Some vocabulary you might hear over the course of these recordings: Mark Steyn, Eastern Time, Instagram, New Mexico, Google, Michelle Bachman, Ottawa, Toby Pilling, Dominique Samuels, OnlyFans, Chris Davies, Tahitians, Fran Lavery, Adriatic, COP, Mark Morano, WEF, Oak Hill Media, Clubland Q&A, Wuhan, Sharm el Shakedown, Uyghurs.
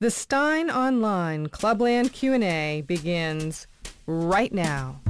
The Steyn Online Clubland Q&A begins right now.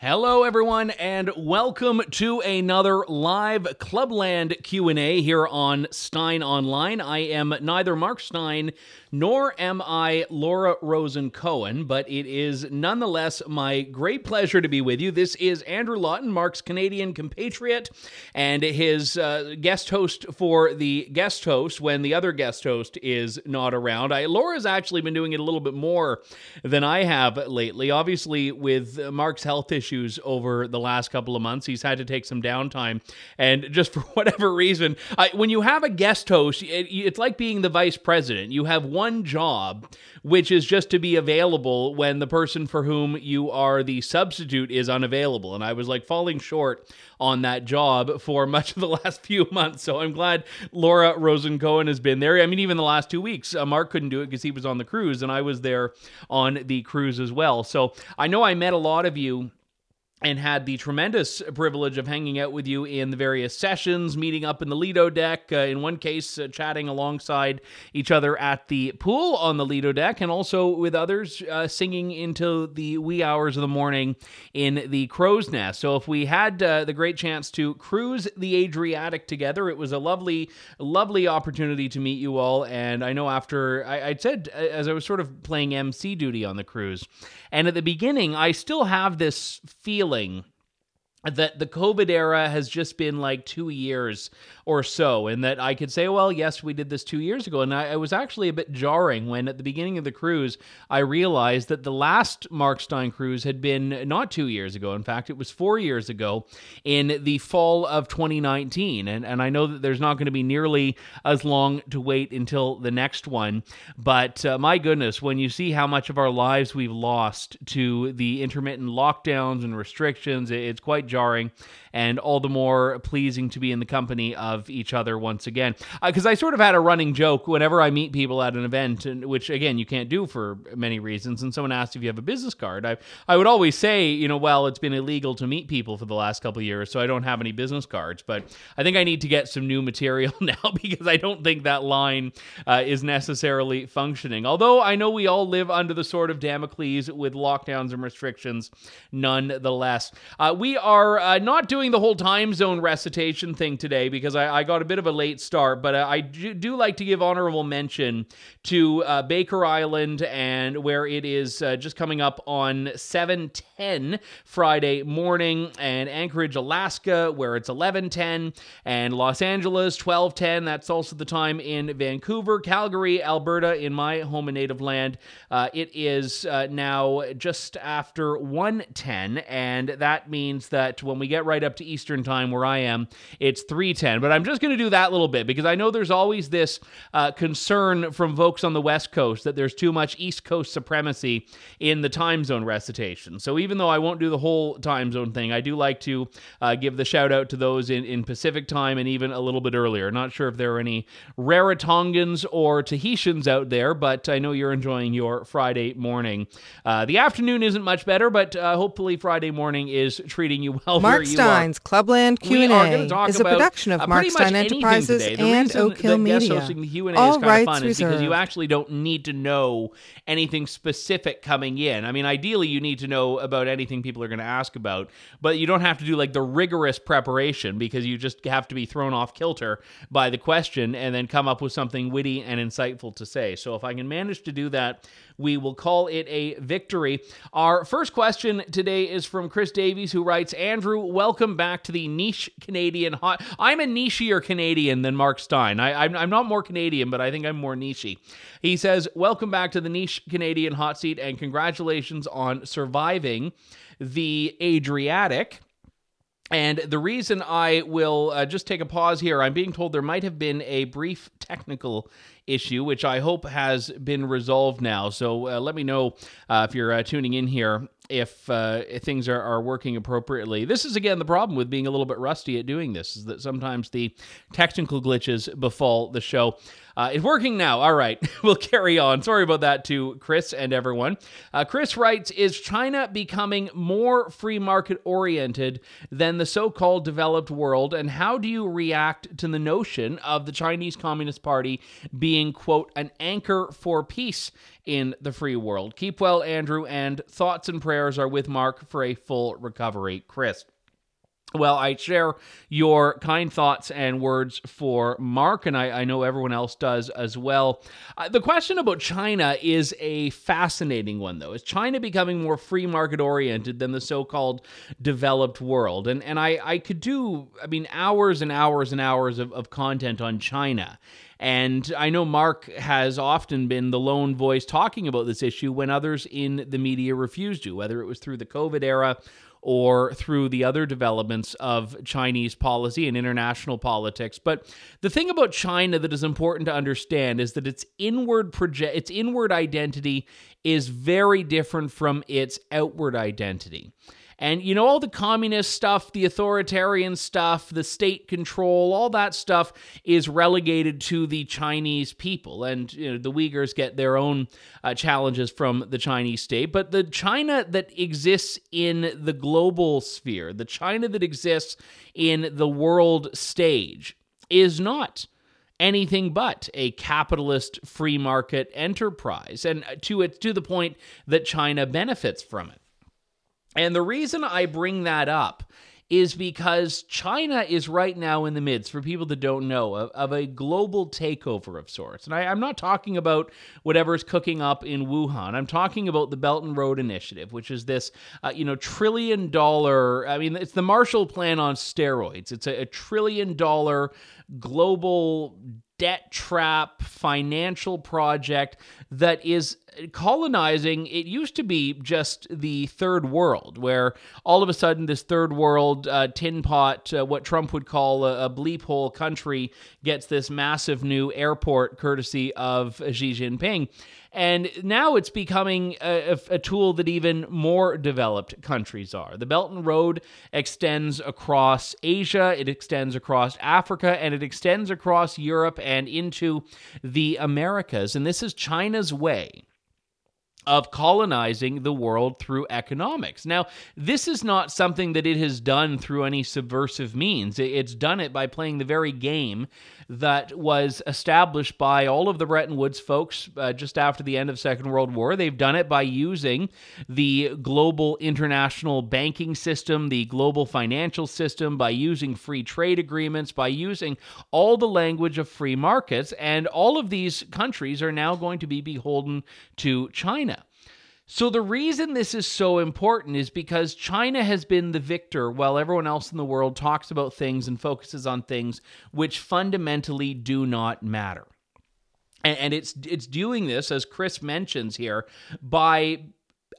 Hello, everyone, and welcome to another live Clubland Q&A here on Steyn Online. I am neither Mark Steyn nor am I Laura Rosen-Cohen, but it is nonetheless my great pleasure to be with you. This is Andrew Lawton, Mark's Canadian compatriot, and his guest host for the guest host when the other guest host is not around. Laura's actually been doing it a little bit more than I have lately. Obviously, with Mark's health issues over the last couple of months, he's had to take some downtime, and just for whatever reason, when you have a guest host, it's like being the vice president. You have one job, which is just to be available when the person for whom you are the substitute is unavailable, and I was like falling short on that job for much of the last few months, so I'm glad Laura Rosen-Cohen has been there. I mean, even the last 2 weeks, Mark couldn't do it because he was on the cruise, and I was there on the cruise as well, so I know I met a lot of you and had the tremendous privilege of hanging out with you in the various sessions, meeting up in the Lido deck, in one case chatting alongside each other at the pool on the Lido deck, and also with others singing into the wee hours of the morning in the Crow's Nest. So if we had the great chance to cruise the Adriatic together, it was a lovely, lovely opportunity to meet you all, and I know after, I'd said, as I was sort of playing MC duty on the cruise, and at the beginning, I still have this feeling that the COVID era has just been like 2 years or so, and that I could say, well, yes, we did this 2 years ago, and I was actually a bit jarring when at the beginning of the cruise, I realized that the last Mark Steyn cruise had been not 2 years ago. In fact, it was 4 years ago in the fall of 2019, and I know that there's not going to be nearly as long to wait until the next one, but my goodness, when you see how much of our lives we've lost to the intermittent lockdowns and restrictions, it's quite jarring, and all the more pleasing to be in the company of each other once again. Because I sort of had a running joke whenever I meet people at an event, and, which, again, you can't do for many reasons, and someone asks if you have a business card. I would always say, you know, well, it's been illegal to meet people for the last couple of years, so I don't have any business cards, but I think I need to get some new material now because I don't think that line is necessarily functioning. Although I know we all live under the sword of Damocles with lockdowns and restrictions nonetheless. We are not doing the whole time zone recitation thing today because I got a bit of a late start, but I do like to give honorable mention to Baker Island, and where it is just coming up on 7:10 Friday morning, and Anchorage, Alaska, where it's 11:10, and Los Angeles 12:10. That's also the time in Vancouver, Calgary, Alberta, in my home and native land. It is now just after 1:10, and that means that when we get right up to Eastern time where I am, it's 3:10. But I'm just going to do that little bit because I know there's always this concern from folks on the West Coast that there's too much East Coast supremacy in the time zone recitation. So even though I won't do the whole time zone thing, I do like to give the shout out to those in Pacific time and even a little bit earlier. Not sure if there are any Raratongans or Tahitians out there, but I know you're enjoying your Friday morning. The afternoon isn't much better, but hopefully Friday morning is treating you well. Mark Steyn's Clubland Q&A is a production of Mark Steyn Enterprises and Oak Hill Media. All rights reserved. Because you actually don't need to know anything specific coming in. I mean, ideally, you need to know about anything people are going to ask about, but you don't have to do like the rigorous preparation because you just have to be thrown off kilter by the question and then come up with something witty and insightful to say. So if I can manage to do that we will call it a victory. Our first question today is from Chris Davies, who writes, Andrew, welcome back to the niche Canadian hot... I'm a nichier Canadian than Mark Steyn. I'm not more Canadian, but I think I'm more nichey. He says, welcome back to the niche Canadian hot seat, and congratulations on surviving the Adriatic. And the reason I will just take a pause here, I'm being told there might have been a brief technical issue, which I hope has been resolved now. So let me know if you're tuning in here, if things are working appropriately. This is, again, the problem with being a little bit rusty at doing this, is that sometimes the technical glitches befall the show. It's working now. All right, we'll carry on. Sorry about that to Chris and everyone. Chris writes, is China becoming more free market-oriented than the so-called developed world, and how do you react to the notion of the Chinese Communist Party being, quote, an anchor for peace in the free world? Keep well, Andrew, and thoughts and prayers are with Mark for a full recovery. Chris. Well, I share your kind thoughts and words for Mark, and I know everyone else does as well. The question about China is a fascinating one, though. Is China becoming more free market-oriented than the so-called developed world? And I could do, I mean, hours and hours and hours of content on China. And I know Mark has often been the lone voice talking about this issue when others in the media refused to, whether it was through the COVID era or through the other developments of Chinese policy and international politics. But the thing about China that is important to understand is that its inward identity is very different from its outward identity. And, you know, all the communist stuff, the authoritarian stuff, the state control, all that stuff is relegated to the Chinese people. And, you know, the Uyghurs get their own challenges from the Chinese state. But the China that exists in the global sphere, the China that exists in the world stage, is not anything but a capitalist free market enterprise, and to the point that China benefits from it. And the reason I bring that up is because China is right now in the midst, for people that don't know, of a global takeover of sorts. And I'm not talking about whatever's cooking up in Wuhan. I'm talking about the Belt and Road Initiative, which is this, $1 trillion, I mean, it's the Marshall Plan on steroids. It's a $1 trillion global debt trap financial project that is colonizing. It used to be just the third world, where all of a sudden this third world tin pot, what Trump would call a bleep hole country, gets this massive new airport courtesy of Xi Jinping. And now it's becoming a tool that even more developed countries are. The Belt and Road extends across Asia, it extends across Africa, and it extends across Europe and into the Americas. And this is China's way of colonizing the world through economics. Now, this is not something that it has done through any subversive means. It's done it by playing the very game that was established by all of the Bretton Woods folks just after the end of Second World War. They've done it by using the global international banking system, the global financial system, by using free trade agreements, by using all the language of free markets. And all of these countries are now going to be beholden to China. So the reason this is so important is because China has been the victor while everyone else in the world talks about things and focuses on things which fundamentally do not matter. And it's doing this, as Chris mentions here, by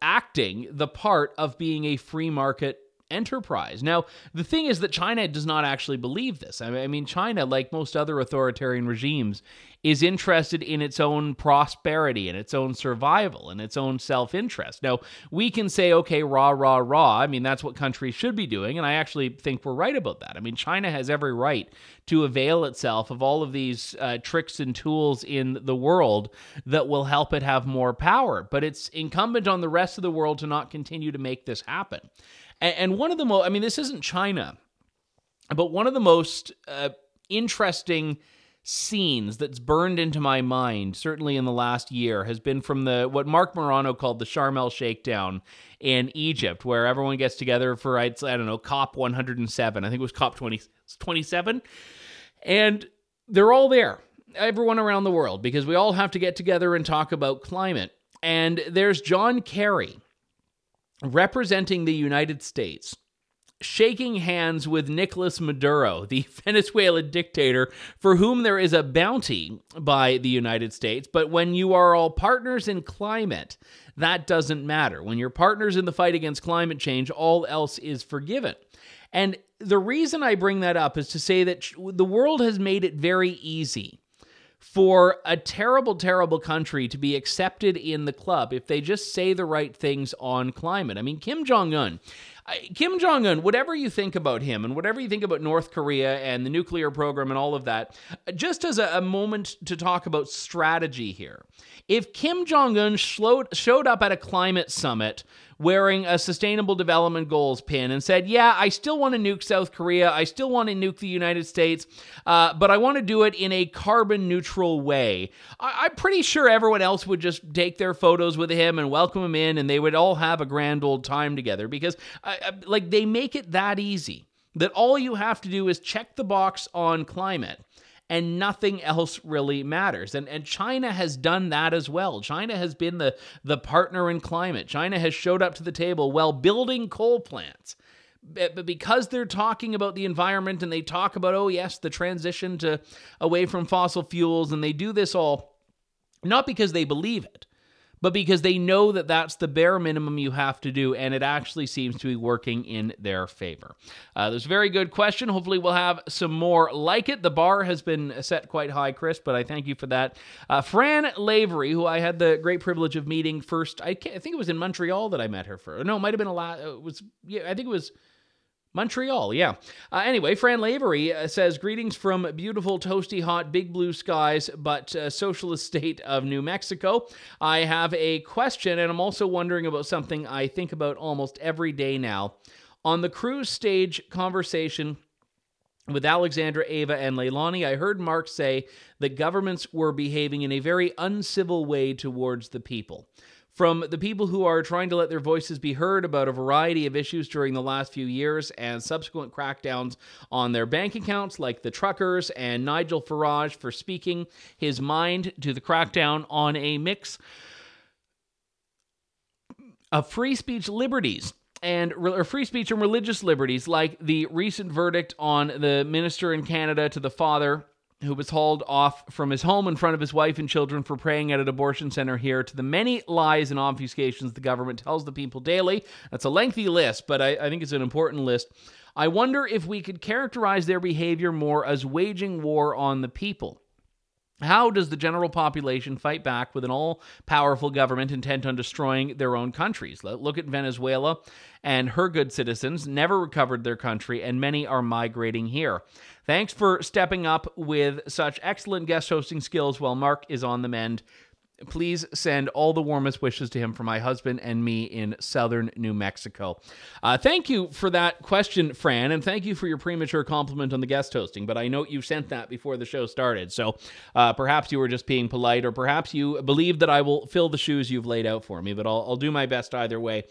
acting the part of being a free market enterprise. Now, the thing is that China does not actually believe this. I mean, China, like most other authoritarian regimes, is interested in its own prosperity and its own survival and its own self-interest. Now, we can say, okay, rah, rah, rah. I mean, that's what countries should be doing, and I actually think we're right about that. I mean, China has every right to avail itself of all of these tricks and tools in the world that will help it have more power, but it's incumbent on the rest of the world to not continue to make this happen. And one of the most, I mean, this isn't China, but one of the most interesting scenes that's burned into my mind, certainly in the last year, has been from what Mark Morano called the Sharm El Shakedown in Egypt, where everyone gets together for, I don't know, COP 107. I think it was COP 27. And they're all there, everyone around the world, because we all have to get together and talk about climate. And there's John Kerry representing the United States, shaking hands with Nicolas Maduro, the Venezuelan dictator for whom there is a bounty by the United States. But when you are all partners in climate, that doesn't matter. When you're partners in the fight against climate change, all else is forgiven. And the reason I bring that up is to say that the world has made it very easy for a terrible, terrible country to be accepted in the club if they just say the right things on climate. I mean, Kim Jong-un, whatever you think about him and whatever you think about North Korea and the nuclear program and all of that, just as a moment to talk about strategy here. If Kim Jong-un showed up at a climate summit wearing a Sustainable Development Goals pin and said, yeah, I still want to nuke South Korea, I still want to nuke the United States, but I want to do it in a carbon-neutral way, I'm pretty sure everyone else would just take their photos with him and welcome him in, and they would all have a grand old time together because they make it that easy that all you have to do is check the box on climate and nothing else really matters. And China has done that as well. China has been the partner in climate. China has showed up to the table while building coal plants. But because they're talking about the environment and they talk about, oh yes, the transition to away from fossil fuels, and they do this all, not because they believe it, but because they know that that's the bare minimum you have to do, and it actually seems to be working in their favor. There's a very good question. Hopefully we'll have some more like it. The bar has been set quite high, Chris, but I thank you for that. Fran Lavery, who I had the great privilege of meeting first, I think it was in Montreal that I met her for. No, it might have been I think it was Montreal, yeah. Anyway, Fran Lavery says, greetings from beautiful, toasty, hot, big blue skies, but socialist state of New Mexico. I have a question, and I'm also wondering about something I think about almost every day now. On the cruise stage conversation with Alexandra, Ava, and Leilani, I heard Mark say that governments were behaving in a very uncivil way towards the people. From the people who are trying to let their voices be heard about a variety of issues during the last few years and subsequent crackdowns on their bank accounts, like the truckers and Nigel Farage for speaking his mind to the crackdown on a mix of free speech liberties free speech and religious liberties, like the recent verdict on the minister in Canada to the father who was hauled off from his home in front of his wife and children for praying at an abortion center here, to the many lies and obfuscations the government tells the people daily. That's a lengthy list, but I think it's an important list. I wonder if we could characterize their behavior more as waging war on the people. How does the general population fight back with an all-powerful government intent on destroying their own countries? Look at Venezuela, and her good citizens never recovered their country, and many are migrating here. Thanks for stepping up with such excellent guest hosting skills while Mark is on the mend. Please send all the warmest wishes to him from my husband and me in southern New Mexico. Thank you for that question, Fran, and thank you for your premature compliment on the guest hosting, but I know you sent that before the show started, so perhaps you were just being polite, or perhaps you believe that I will fill the shoes you've laid out for me, but I'll do my best either way.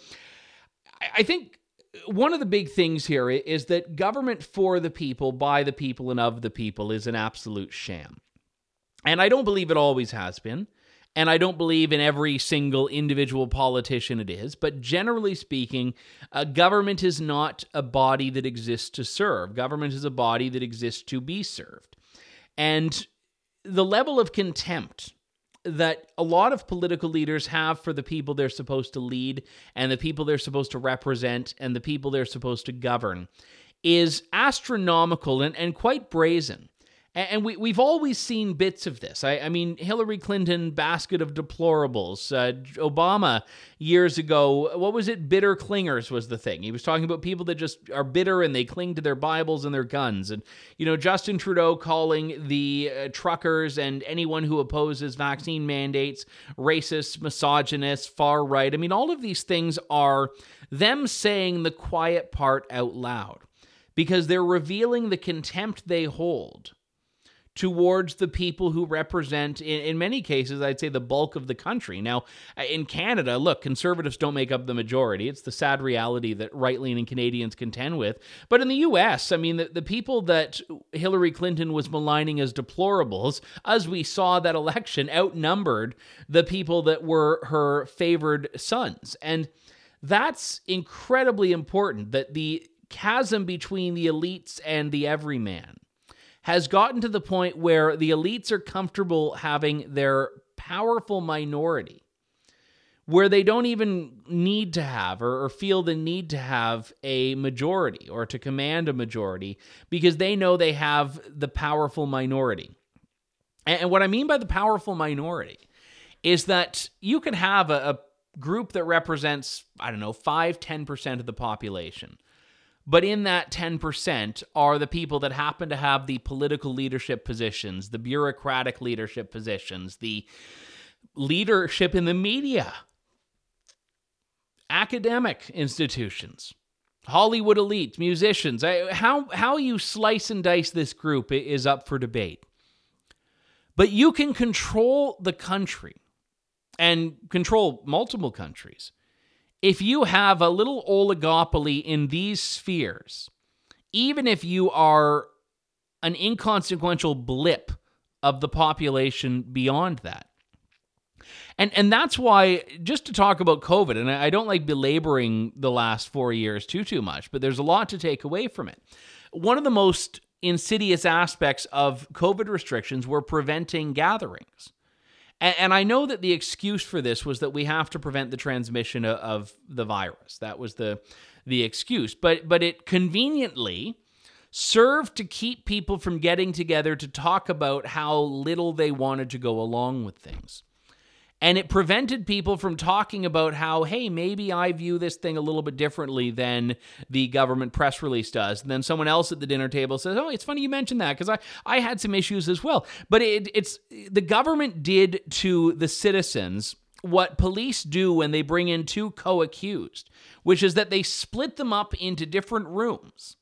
I think one of the big things here is that government for the people, by the people, and of the people is an absolute sham. And I don't believe it always has been. And I don't believe in every single individual politician it is, but generally speaking, a government is not a body that exists to serve. Government is a body that exists to be served. And the level of contempt that a lot of political leaders have for the people they're supposed to lead and the people they're supposed to represent and the people they're supposed to govern is astronomical and quite brazen. And we've always seen bits of this. I mean, Hillary Clinton, basket of deplorables. Obama, years ago, what was it? Bitter clingers was the thing. He was talking about people that just are bitter and they cling to their Bibles and their guns. And, you know, Justin Trudeau calling the truckers and anyone who opposes vaccine mandates racist, misogynist, far right. I mean, all of these things are them saying the quiet part out loud because they're revealing the contempt they hold towards the people who represent, in many cases, I'd say the bulk of the country. Now, in Canada, look, conservatives don't make up the majority. It's the sad reality that right-leaning Canadians contend with. But in the U.S., I mean, the people that Hillary Clinton was maligning as deplorables, as we saw that election, outnumbered the people that were her favored sons. And that's incredibly important, that the chasm between the elites and the everyman has gotten to the point where the elites are comfortable having their powerful minority, where they don't even need to have or feel the need to have a majority or to command a majority, because they know they have the powerful minority. And what I mean by the powerful minority is that you could have a group that represents, 5, 10% of the population. But in that 10% are the people that happen to have the political leadership positions, the bureaucratic leadership positions, the leadership in the media, academic institutions, Hollywood elites, musicians. How you slice and dice this group is up for debate. But you can control the country and control multiple countries if you have a little oligopoly in these spheres, even if you are an inconsequential blip of the population beyond that. And that's why, just to talk about COVID, and I don't like belaboring the last 4 years too much, but there's a lot to take away from it. One of the most insidious aspects of COVID restrictions were preventing gatherings. And I know that the excuse for this was that we have to prevent the transmission of the virus. That was the excuse. But it conveniently served to keep people from getting together to talk about how little they wanted to go along with things. And it prevented people from talking about how, hey, maybe I view this thing a little bit differently than the government press release does. And then someone else at the dinner table says, oh, it's funny you mentioned that because I had some issues as well. But it's the government did to the citizens what police do when they bring in two co-accused, which is that they split them up into different rooms,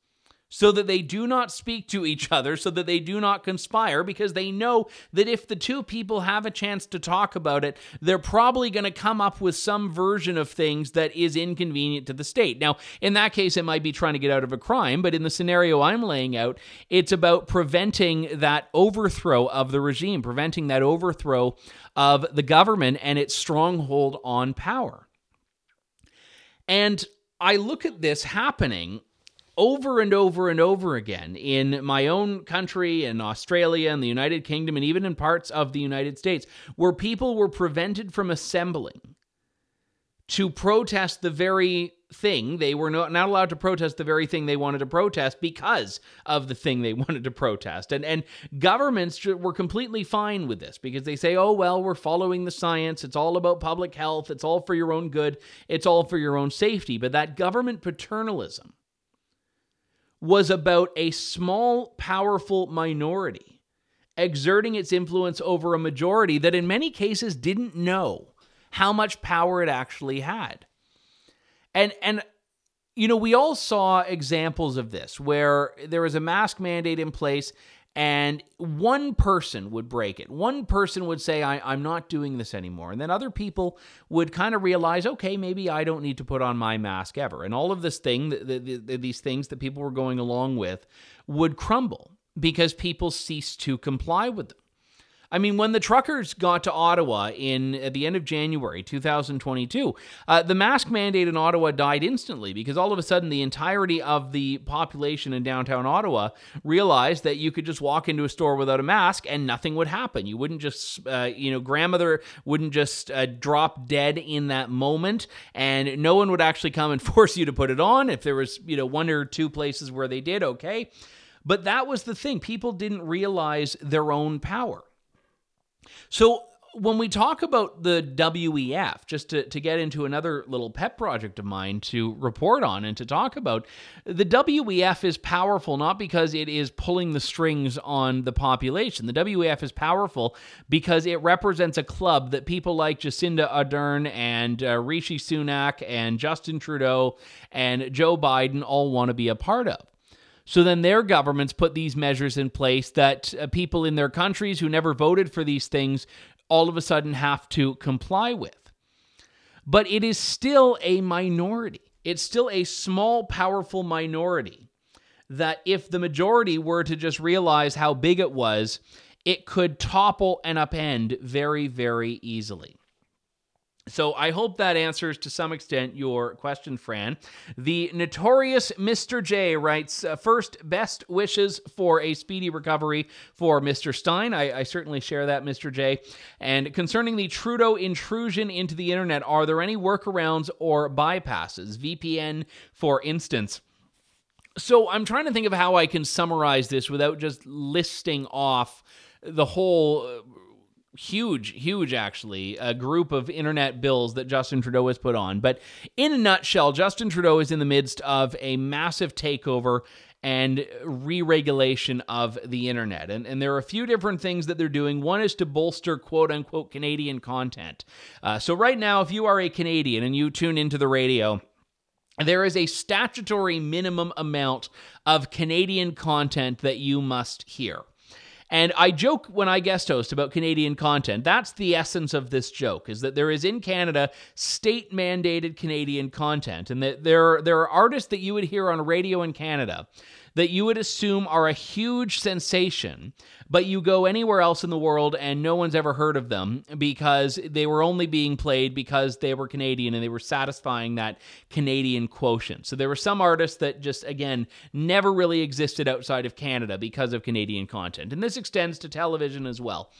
so that they do not speak to each other, so that they do not conspire, because they know that if the two people have a chance to talk about it, they're probably going to come up with some version of things that is inconvenient to the state. Now, in that case, it might be trying to get out of a crime, but in the scenario I'm laying out, it's about preventing that overthrow of the regime, preventing that overthrow of the government and its stronghold on power. And I look at this happening over and over and over again in my own country, in Australia, in the United Kingdom, and even in parts of the United States, where people were prevented from assembling to protest the very thing. They were not allowed to protest the very thing they wanted to protest because of the thing they wanted to protest. And governments were completely fine with this because they say, oh, well, we're following the science. It's all about public health. It's all for your own good. It's all for your own safety. But that government paternalism was about a small, powerful minority exerting its influence over a majority that in many cases didn't know how much power it actually had. And you know, we all saw examples of this where there was a mask mandate in place and one person would break it. One person would say, I'm not doing this anymore. And then other people would kind of realize, okay, maybe I don't need to put on my mask ever. And all of this thing, these things that people were going along with would crumble because people ceased to comply with them. I mean, when the truckers got to Ottawa at the end of January 2022, the mask mandate in Ottawa died instantly because all of a sudden the entirety of the population in downtown Ottawa realized that you could just walk into a store without a mask and nothing would happen. You wouldn't just, grandmother wouldn't just drop dead in that moment, and no one would actually come and force you to put it on. If there was, one or two places where they did, okay. But that was the thing. People didn't realize their own power. So when we talk about the WEF, just to get into another little pet project of mine to report on and to talk about, the WEF is powerful not because it is pulling the strings on the population. The WEF is powerful because it represents a club that people like Jacinda Ardern and Rishi Sunak and Justin Trudeau and Joe Biden all want to be a part of. So then their governments put these measures in place that people in their countries who never voted for these things all of a sudden have to comply with. But it is still a minority. It's still a small, powerful minority that if the majority were to just realize how big it was, it could topple and upend very, very easily. So I hope that answers to some extent your question, Fran. The notorious Mr. J writes, first, best wishes for a speedy recovery for Mr. Steyn. I certainly share that, Mr. J. And concerning the Trudeau intrusion into the internet, are there any workarounds or bypasses? VPN, for instance. So I'm trying to think of how I can summarize this without just listing off the whole... Huge, group of internet bills that Justin Trudeau has put on. But in a nutshell, Justin Trudeau is in the midst of a massive takeover and re-regulation of the internet. And there are a few different things that they're doing. One is to bolster quote-unquote Canadian content. So right now, if you are a Canadian and you tune into the radio, there is a statutory minimum amount of Canadian content that you must hear. And I joke when I guest host about Canadian content. That's the essence of this joke, is that there is in Canada state-mandated Canadian content, and that there are artists that you would hear on radio in Canada that you would assume are a huge sensation, but you go anywhere else in the world and no one's ever heard of them because they were only being played because they were Canadian and they were satisfying that Canadian quotient. So there were some artists that just, again, never really existed outside of Canada because of Canadian content. And this extends to television as well.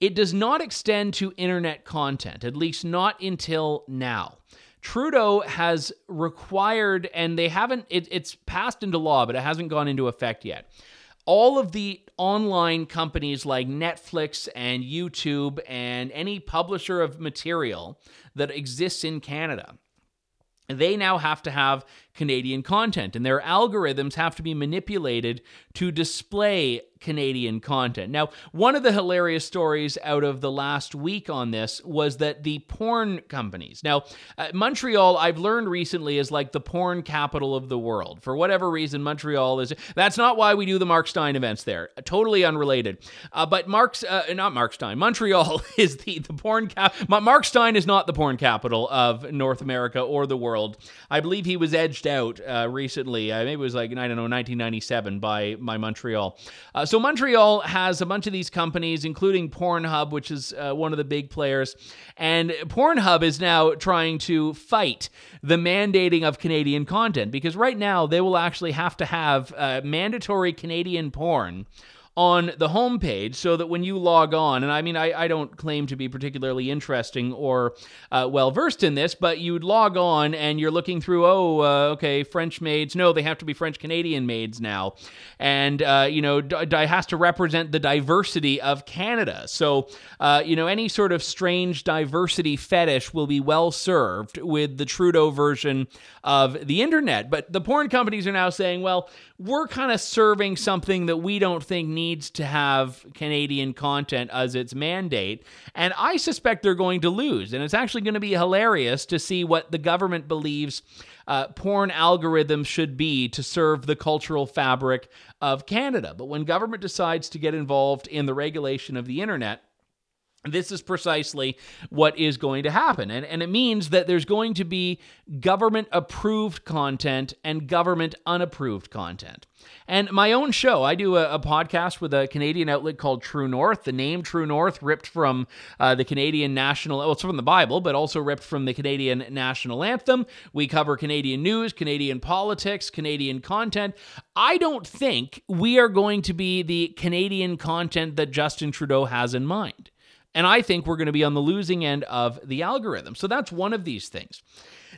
It does not extend to internet content, at least not until now. Trudeau has required, and they haven't, it's passed into law, but it hasn't gone into effect yet. All of the online companies like Netflix and YouTube and any publisher of material that exists in Canada, they now have to have Canadian content, and their algorithms have to be manipulated to display Canadian content. Now, one of the hilarious stories out of the last week on this was that the porn companies... Now, Montreal, I've learned recently, is like the porn capital of the world. For whatever reason, Montreal is... That's not why we do the Mark Steyn events there. Totally unrelated. But Montreal is the porn capital... Mark Steyn is not the porn capital of North America or the world. I believe he was edged out recently. Maybe it was like, 1997 by Montreal. So Montreal has a bunch of these companies, including Pornhub, which is one of the big players. And Pornhub is now trying to fight the mandating of Canadian content, because right now they will actually have to have mandatory Canadian porn on the homepage so that when you log on, and I don't claim to be particularly interesting or well-versed in this, but you'd log on and you're looking through, French maids. No, they have to be French-Canadian maids now. And, has to represent the diversity of Canada. So, any sort of strange diversity fetish will be well-served with the Trudeau version of the internet. But the porn companies are now saying, well, we're kind of serving something that we don't think needs to have Canadian content as its mandate, and I suspect they're going to lose, and it's actually going to be hilarious to see what the government believes porn algorithms should be to serve the cultural fabric of Canada. But when government decides to get involved in the regulation of the internet, this is precisely what is going to happen. And it means that there's going to be government-approved content and government-unapproved content. And my own show, I do a podcast with a Canadian outlet called True North. The name True North ripped from the Canadian national... Well, it's from the Bible, but also ripped from the Canadian national anthem. We cover Canadian news, Canadian politics, Canadian content. I don't think we are going to be the Canadian content that Justin Trudeau has in mind. And I think we're going to be on the losing end of the algorithm. So that's one of these things.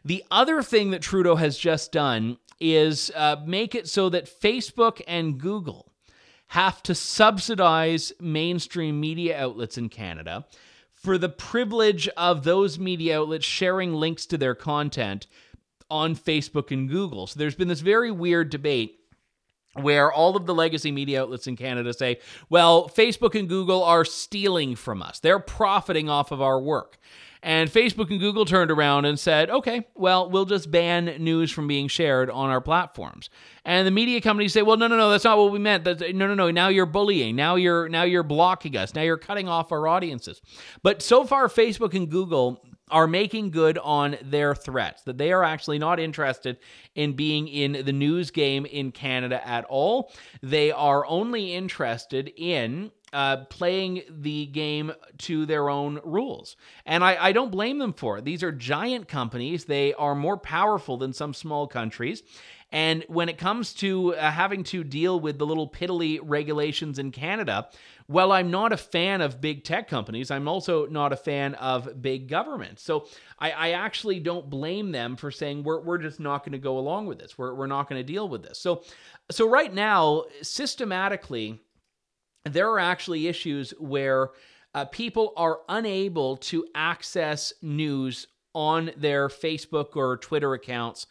The other thing that Trudeau has just done is make it so that Facebook and Google have to subsidize mainstream media outlets in Canada for the privilege of those media outlets sharing links to their content on Facebook and Google. So there's been this very weird debate where all of the legacy media outlets in Canada say, well, Facebook and Google are stealing from us. They're profiting off of our work. And Facebook and Google turned around and said, okay, well, we'll just ban news from being shared on our platforms. And the media companies say, well, no, that's not what we meant. No, now you're bullying. Now you're blocking us. Now you're cutting off our audiences. But so far, Facebook and Google are making good on their threats, that they are actually not interested in being in the news game in Canada at all. They are only interested in playing the game to their own rules. And I don't blame them for it. These are giant companies. They are more powerful than some small countries. And when it comes to having to deal with the little piddly regulations in Canada, well, I'm not a fan of big tech companies. I'm also not a fan of big government. So I actually don't blame them for saying, we're just not going to go along with this. We're not going to deal with this. So right now, systematically, there are actually issues where people are unable to access news on their Facebook or Twitter accounts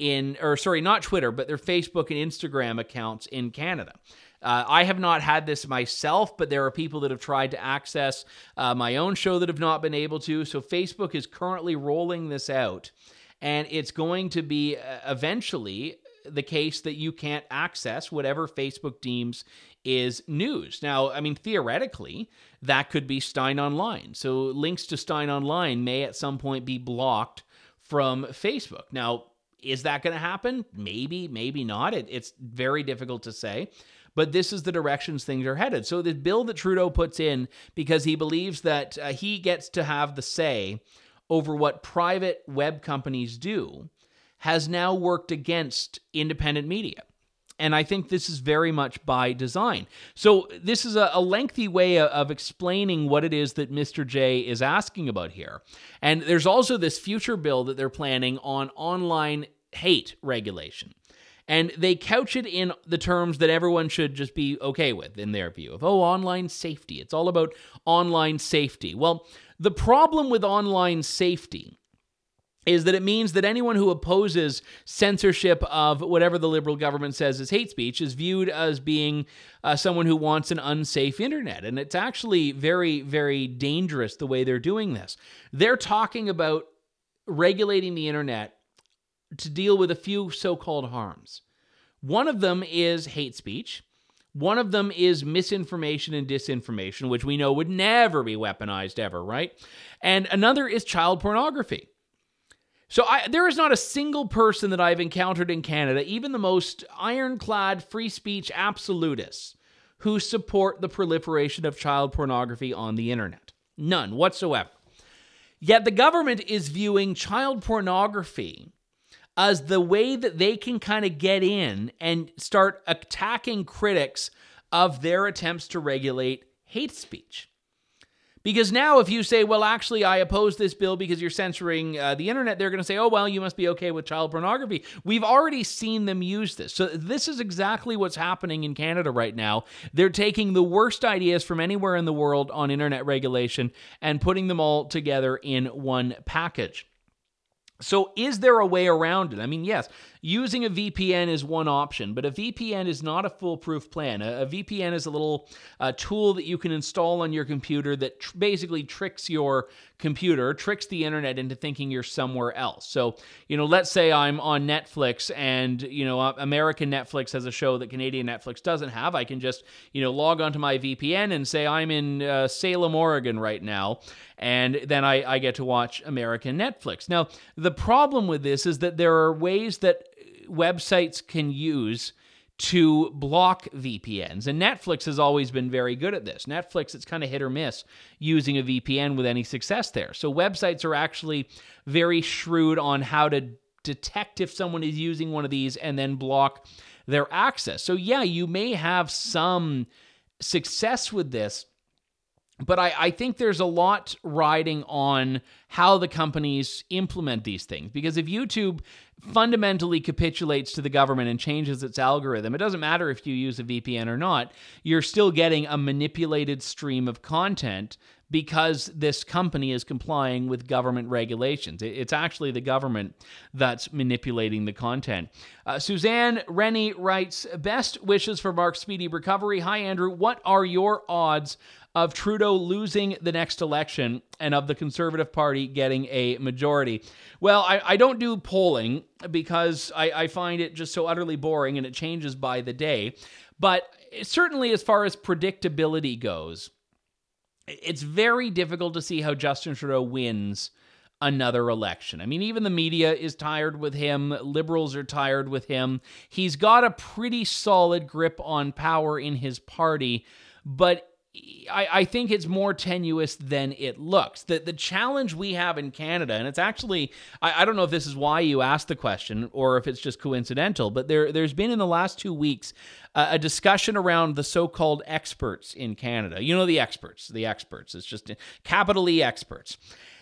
their Facebook and Instagram accounts in Canada. I have not had this myself, but there are people that have tried to access my own show that have not been able to. So Facebook is currently rolling this out, and it's going to be eventually the case that you can't access whatever Facebook deems is news. Now, I mean, theoretically, that could be Steyn Online. So links to Steyn Online may at some point be blocked from Facebook. Now, is that going to happen? Maybe, maybe not. It's very difficult to say. But this is the directions things are headed. So the bill that Trudeau puts in, because he believes that he gets to have the say over what private web companies do, has now worked against independent media. And I think this is very much by design. So this is a lengthy way of explaining what it is that Mr. J is asking about here. And there's also this future bill that they're planning on online hate regulation. And they couch it in the terms that everyone should just be okay with in their view of, online safety. It's all about online safety. Well, the problem with online safety is that it means that anyone who opposes censorship of whatever the Liberal government says is hate speech is viewed as being someone who wants an unsafe internet. And it's actually very, very dangerous the way they're doing this. They're talking about regulating the internet to deal with a few so-called harms. One of them is hate speech. One of them is misinformation and disinformation, which we know would never be weaponized ever, right? And another is child pornography. So there is not a single person that I've encountered in Canada, even the most ironclad free speech absolutists, who support the proliferation of child pornography on the internet. None whatsoever. Yet the government is viewing child pornography as the way that they can kind of get in and start attacking critics of their attempts to regulate hate speech. Because now if you say, well, actually, I oppose this bill because you're censoring the internet, they're going to say, you must be okay with child pornography. We've already seen them use this. So this is exactly what's happening in Canada right now. They're taking the worst ideas from anywhere in the world on internet regulation and putting them all together in one package. So is there a way around it? I mean, yes, using a VPN is one option, but a VPN is not a foolproof plan. A VPN is a little tool that you can install on your computer that basically tricks your computer, tricks the internet into thinking you're somewhere else. So, let's say I'm on Netflix and, American Netflix has a show that Canadian Netflix doesn't have. I can just, log onto my VPN and say I'm in Salem, Oregon right now, and then I get to watch American Netflix. Now, the problem with this is that there are ways that websites can use to block VPNs. And Netflix has always been very good at this. Netflix, it's kind of hit or miss using a VPN with any success there. So websites are actually very shrewd on how to detect if someone is using one of these and then block their access. So yeah, you may have some success with this, but I think there's a lot riding on how the companies implement these things. Because if YouTube fundamentally capitulates to the government and changes its algorithm, it doesn't matter if you use a VPN or not, you're still getting a manipulated stream of content because this company is complying with government regulations. It's actually the government that's manipulating the content. Suzanne Rennie writes, best wishes for Mark's speedy recovery. Hi, Andrew. What are your odds of Trudeau losing the next election and of the Conservative Party getting a majority. Well, I don't do polling because I find it just so utterly boring and it changes by the day. But certainly as far as predictability goes, it's very difficult to see how Justin Trudeau wins another election. I mean, even the media is tired with him. Liberals are tired with him. He's got a pretty solid grip on power in his party, but I think it's more tenuous than it looks. The challenge we have in Canada, and it's actually, I don't know if this is why you asked the question or if it's just coincidental, but there's been in the last 2 weeks a discussion around the so-called experts in Canada. You know, the experts. It's just capital E experts.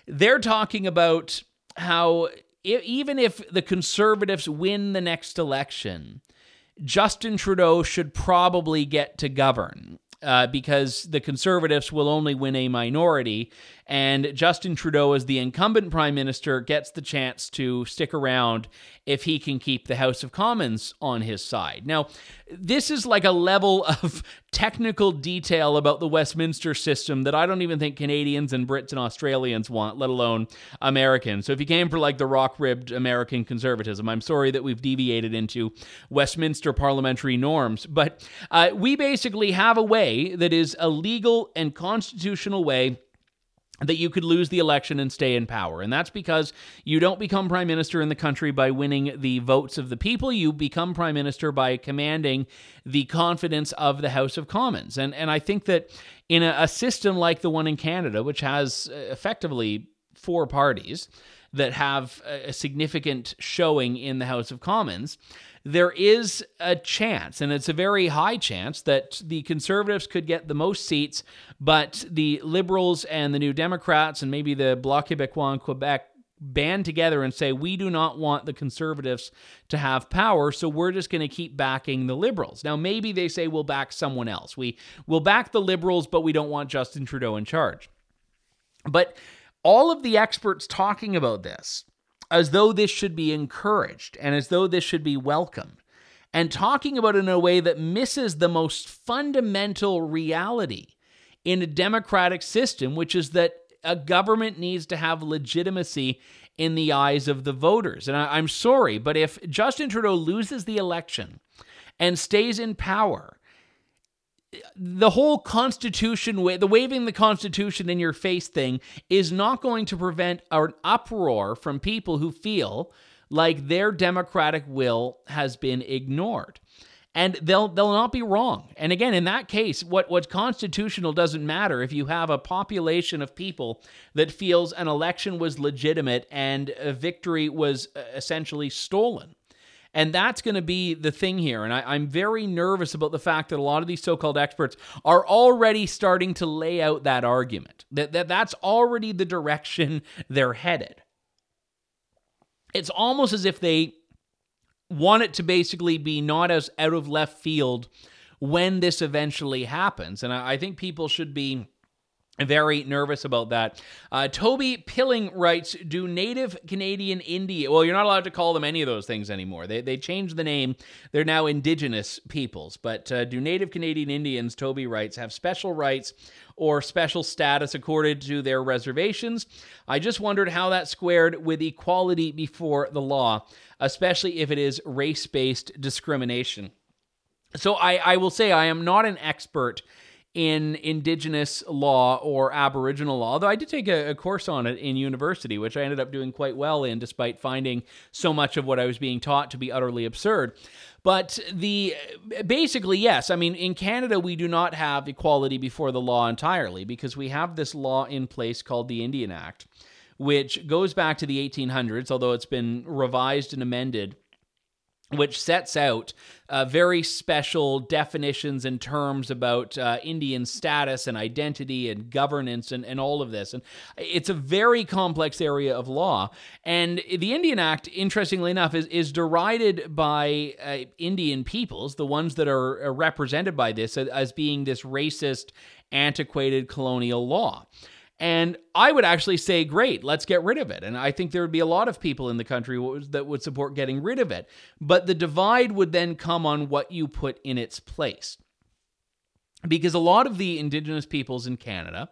They're talking about how even if the Conservatives win the next election, Justin Trudeau should probably get to govern. Because the Conservatives will only win a minority, and Justin Trudeau, as the incumbent Prime Minister, gets the chance to stick around if he can keep the House of Commons on his side. Now, this is like a level of technical detail about the Westminster system that I don't even think Canadians and Brits and Australians want, let alone Americans. So if you came for like the rock-ribbed American conservatism, I'm sorry that we've deviated into Westminster parliamentary norms, but we basically have a way that is a legal and constitutional way that you could lose the election and stay in power. And that's because you don't become Prime Minister in the country by winning the votes of the people. You become Prime Minister by commanding the confidence of the House of Commons. And I think that in a system like the one in Canada, which has effectively four parties that have a significant showing in the House of Commons, there is a chance, and it's a very high chance, that the Conservatives could get the most seats, but the Liberals and the New Democrats and maybe the Bloc Québécois in Quebec band together and say, we do not want the Conservatives to have power, so we're just going to keep backing the Liberals. Now, maybe they say, we'll back someone else. We'll back the Liberals, but we don't want Justin Trudeau in charge. But all of the experts talking about this as though this should be encouraged and as though this should be welcomed, and talking about it in a way that misses the most fundamental reality in a democratic system, which is that a government needs to have legitimacy in the eyes of the voters. And I'm sorry, but if Justin Trudeau loses the election and stays in power, the whole Constitution, the waving the Constitution in your face thing is not going to prevent an uproar from people who feel like their democratic will has been ignored. And they'll not be wrong. And again, in that case, what's constitutional doesn't matter if you have a population of people that feels an election was legitimate and a victory was essentially stolen. And that's going to be the thing here. And I'm very nervous about the fact that a lot of these so-called experts are already starting to lay out that argument. That's already the direction they're headed. It's almost as if they want it to basically be not as out of left field when this eventually happens. And I think people should be very nervous about that. Toby Pilling writes, do Native Canadian Indian... Well, you're not allowed to call them any of those things anymore. They changed the name. They're now Indigenous peoples. But do Native Canadian Indians, Toby writes, have special rights or special status accorded to their reservations? I just wondered how that squared with equality before the law, especially if it is race-based discrimination. So I will say I am not an expert in Indigenous law or Aboriginal law, although I did take a course on it in university, which I ended up doing quite well in, despite finding so much of what I was being taught to be utterly absurd. But basically, yes, I mean, in Canada, we do not have equality before the law entirely, because we have this law in place called the Indian Act, which goes back to the 1800s, although it's been revised and amended, which sets out very special definitions and terms about Indian status and identity and governance and all of this. And it's a very complex area of law. And the Indian Act, interestingly enough, is derided by Indian peoples, the ones that are represented by this, as being this racist, antiquated colonial law. And I would actually say, great, let's get rid of it. And I think there would be a lot of people in the country that would support getting rid of it. But the divide would then come on what you put in its place. because a lot of the Indigenous peoples in Canada,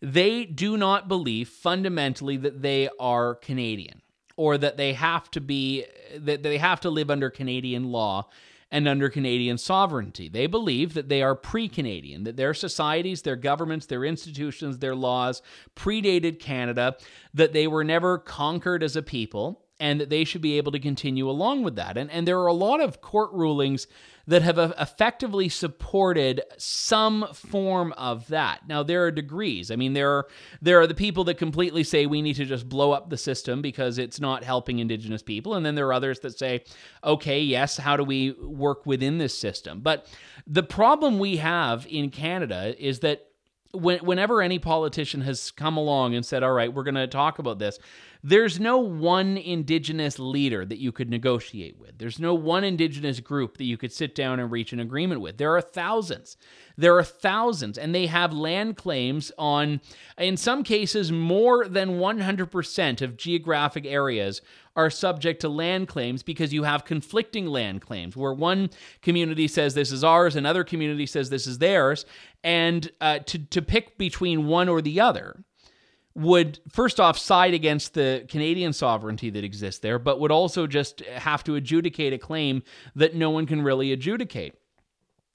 they do not believe fundamentally that they are Canadian or that they have to be, that they have to live under Canadian law and under Canadian sovereignty. They believe that they are pre-Canadian, that their societies, their governments, their institutions, their laws predated Canada, that they were never conquered as a people, and that they should be able to continue along with that. And there are a lot of court rulings that have effectively supported some form of that. Now, there are degrees. I mean, there are the people that completely say we need to just blow up the system because it's not helping Indigenous people. And then there are others that say, okay, yes, how do we work within this system? But the problem we have in Canada is that whenever any politician has come along and said, all right, we're going to talk about this, there's no one Indigenous leader that you could negotiate with. There's no one Indigenous group that you could sit down and reach an agreement with. There are thousands. And they have land claims on, in some cases, more than 100% of geographic areas are subject to land claims because you have conflicting land claims where one community says this is ours, another community says this is theirs, and to pick between one or the other would, first off, side against the Canadian sovereignty that exists there, but would also just have to adjudicate a claim that no one can really adjudicate.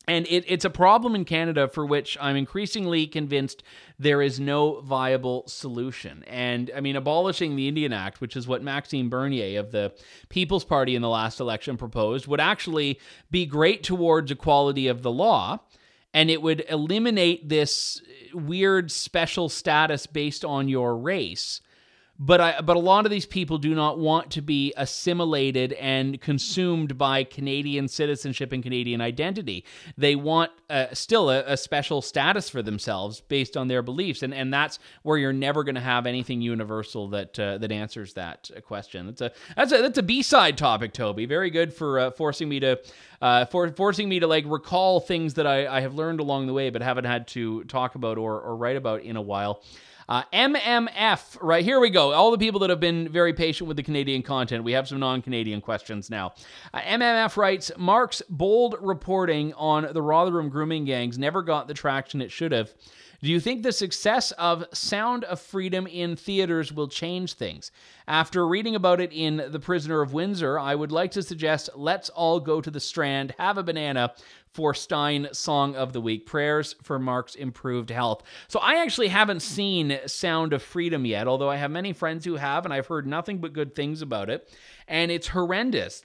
And it's a problem in Canada for which I'm increasingly convinced there is no viable solution. And, I mean, abolishing the Indian Act, which is what Maxime Bernier of the People's Party in the last election proposed, would actually be great towards equality of the law, and it would eliminate this weird special status based on your race. But a lot of these people do not want to be assimilated and consumed by Canadian citizenship and Canadian identity. They want still a special status for themselves based on their beliefs, and that's where you're never going to have anything universal that answers that question. That's a B-side topic, Toby. Very good for forcing me to like recall things that I have learned along the way, but haven't had to talk about or write about in a while. MMF, right, here we go. All the people that have been very patient with the Canadian content, we have some non-Canadian questions now. MMF writes, Mark's bold reporting on the Rotherham grooming gangs never got the traction it should have. Do you think the success of Sound of Freedom in theaters will change things? After reading about it in The Prisoner of Windsor, I would like to suggest let's all go to the Strand, have a banana for Steyn Song of the Week. Prayers for Mark's improved health. So I actually haven't seen Sound of Freedom yet, although I have many friends who have, and I've heard nothing but good things about it. And it's horrendous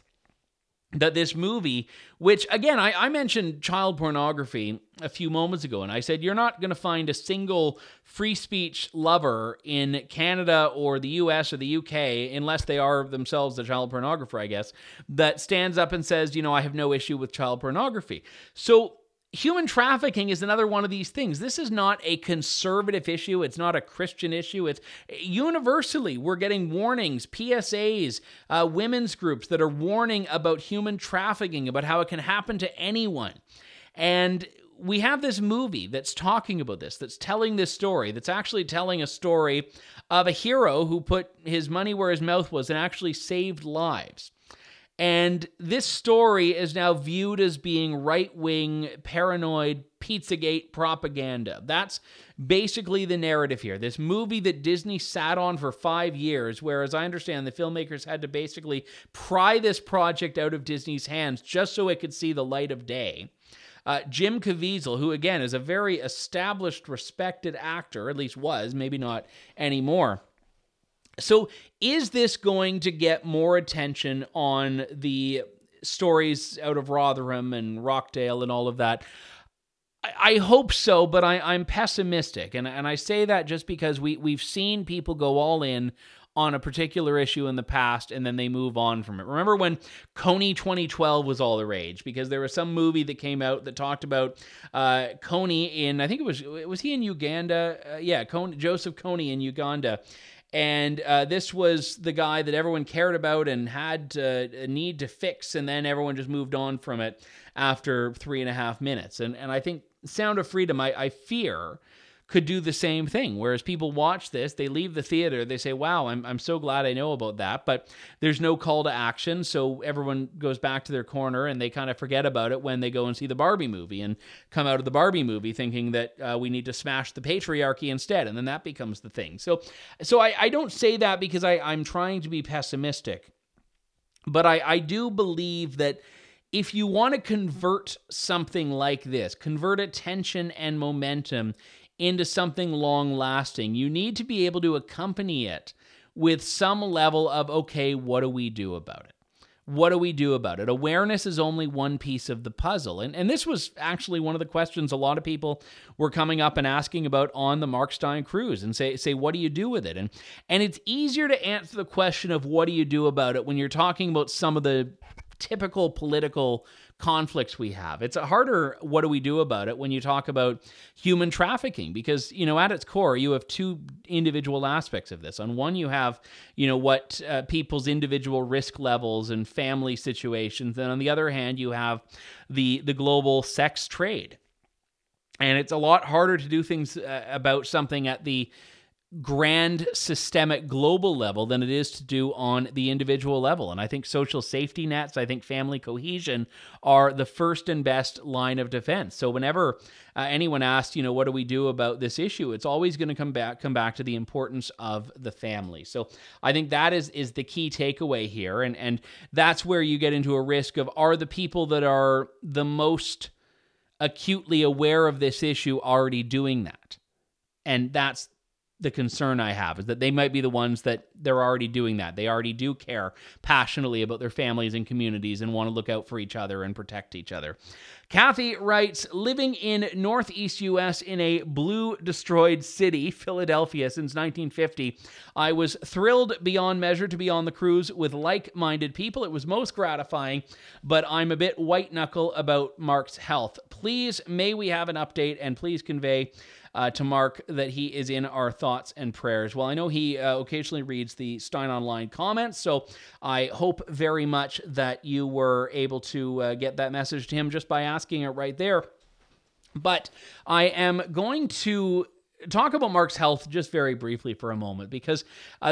that this movie, which, again, I mentioned child pornography a few moments ago, and I said you're not going to find a single free speech lover in Canada or the US or the UK, unless they are themselves a child pornographer, I guess, that stands up and says, you know, I have no issue with child pornography. So human trafficking is another one of these things. This is not a conservative issue. It's not a Christian issue. It's universally, we're getting warnings, PSAs, women's groups that are warning about human trafficking, about how it can happen to anyone. And we have this movie that's talking about this, that's telling this story, that's actually telling a story of a hero who put his money where his mouth was and actually saved lives. And this story is now viewed as being right-wing, paranoid, Pizzagate propaganda. That's basically the narrative here. This movie that Disney sat on for 5 years, where, as I understand, the filmmakers had to basically pry this project out of Disney's hands just so it could see the light of day. Jim Caviezel, who, again, is a very established, respected actor, at least was, maybe not anymore. So is this going to get more attention on the stories out of Rotherham and Rockdale and all of that? I hope so, but I'm pessimistic. And I say that just because we've seen people go all in on a particular issue in the past, and then they move on from it. Remember when Coney 2012 was all the rage because there was some movie that came out that talked about Coney in, I think it was he in Uganda? Joseph Coney in Uganda. And this was the guy that everyone cared about and had a need to fix, and then everyone just moved on from it after 3.5 minutes. And I think Sound of Freedom, I fear, could do the same thing. Whereas people watch this, they leave the theater, they say, wow, I'm so glad I know about that, but there's no call to action, so everyone goes back to their corner and they kind of forget about it when they go and see the Barbie movie and come out of the Barbie movie thinking that we need to smash the patriarchy instead, and then that becomes the thing. So I don't say that because I'm trying to be pessimistic, but I do believe that if you want to convert something like this, convert attention and momentum into something long-lasting, you need to be able to accompany it with some level of, okay, what do we do about it? What do we do about it? Awareness is only one piece of the puzzle. And this was actually one of the questions a lot of people were coming up and asking about on the Mark Steyn cruise, and say, what do you do with it? And it's easier to answer the question of what do you do about it when you're talking about some of the typical political conflicts we have. It's a harder, what do we do about it when you talk about human trafficking? Because, at its core, you have two individual aspects of this. On one, you have, what people's individual risk levels and family situations. And on the other hand, you have the global sex trade. And it's a lot harder to do things about something at the grand systemic global level than it is to do on the individual level. And I think social safety nets, I think family cohesion are the first and best line of defense. So whenever anyone asks, what do we do about this issue, it's always going to come back to the importance of the family. So I think that is the key takeaway here. And that's where you get into a risk of, are the people that are the most acutely aware of this issue already doing that? And that's the concern I have, is that they might be the ones that they're already doing that. They already do care passionately about their families and communities and want to look out for each other and protect each other. Kathy writes, living in Northeast U.S. in a blue destroyed city, Philadelphia, since 1950, I was thrilled beyond measure to be on the cruise with like-minded people. It was most gratifying, but I'm a bit white-knuckle about Mark's health. Please, may we have an update, and please convey to Mark that he is in our thoughts and prayers. Well, I know he occasionally reads the Steyn Online comments, so I hope very much that you were able to get that message to him just by asking it right there. But I am going to talk about Mark's health just very briefly for a moment, because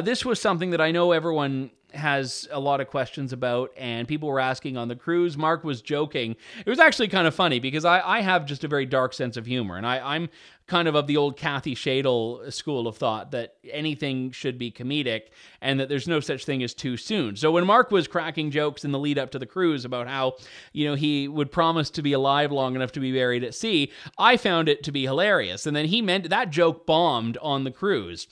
this was something that I know everyone has a lot of questions about, and people were asking on the cruise. Mark was joking. It was actually kind of funny, because I have just a very dark sense of humor, and I'm kind of the old Kathy Shadle school of thought that anything should be comedic and that there's no such thing as too soon. So when Mark was cracking jokes in the lead up to the cruise about how, he would promise to be alive long enough to be buried at sea, I found it to be hilarious. And then he meant that joke bombed on the cruise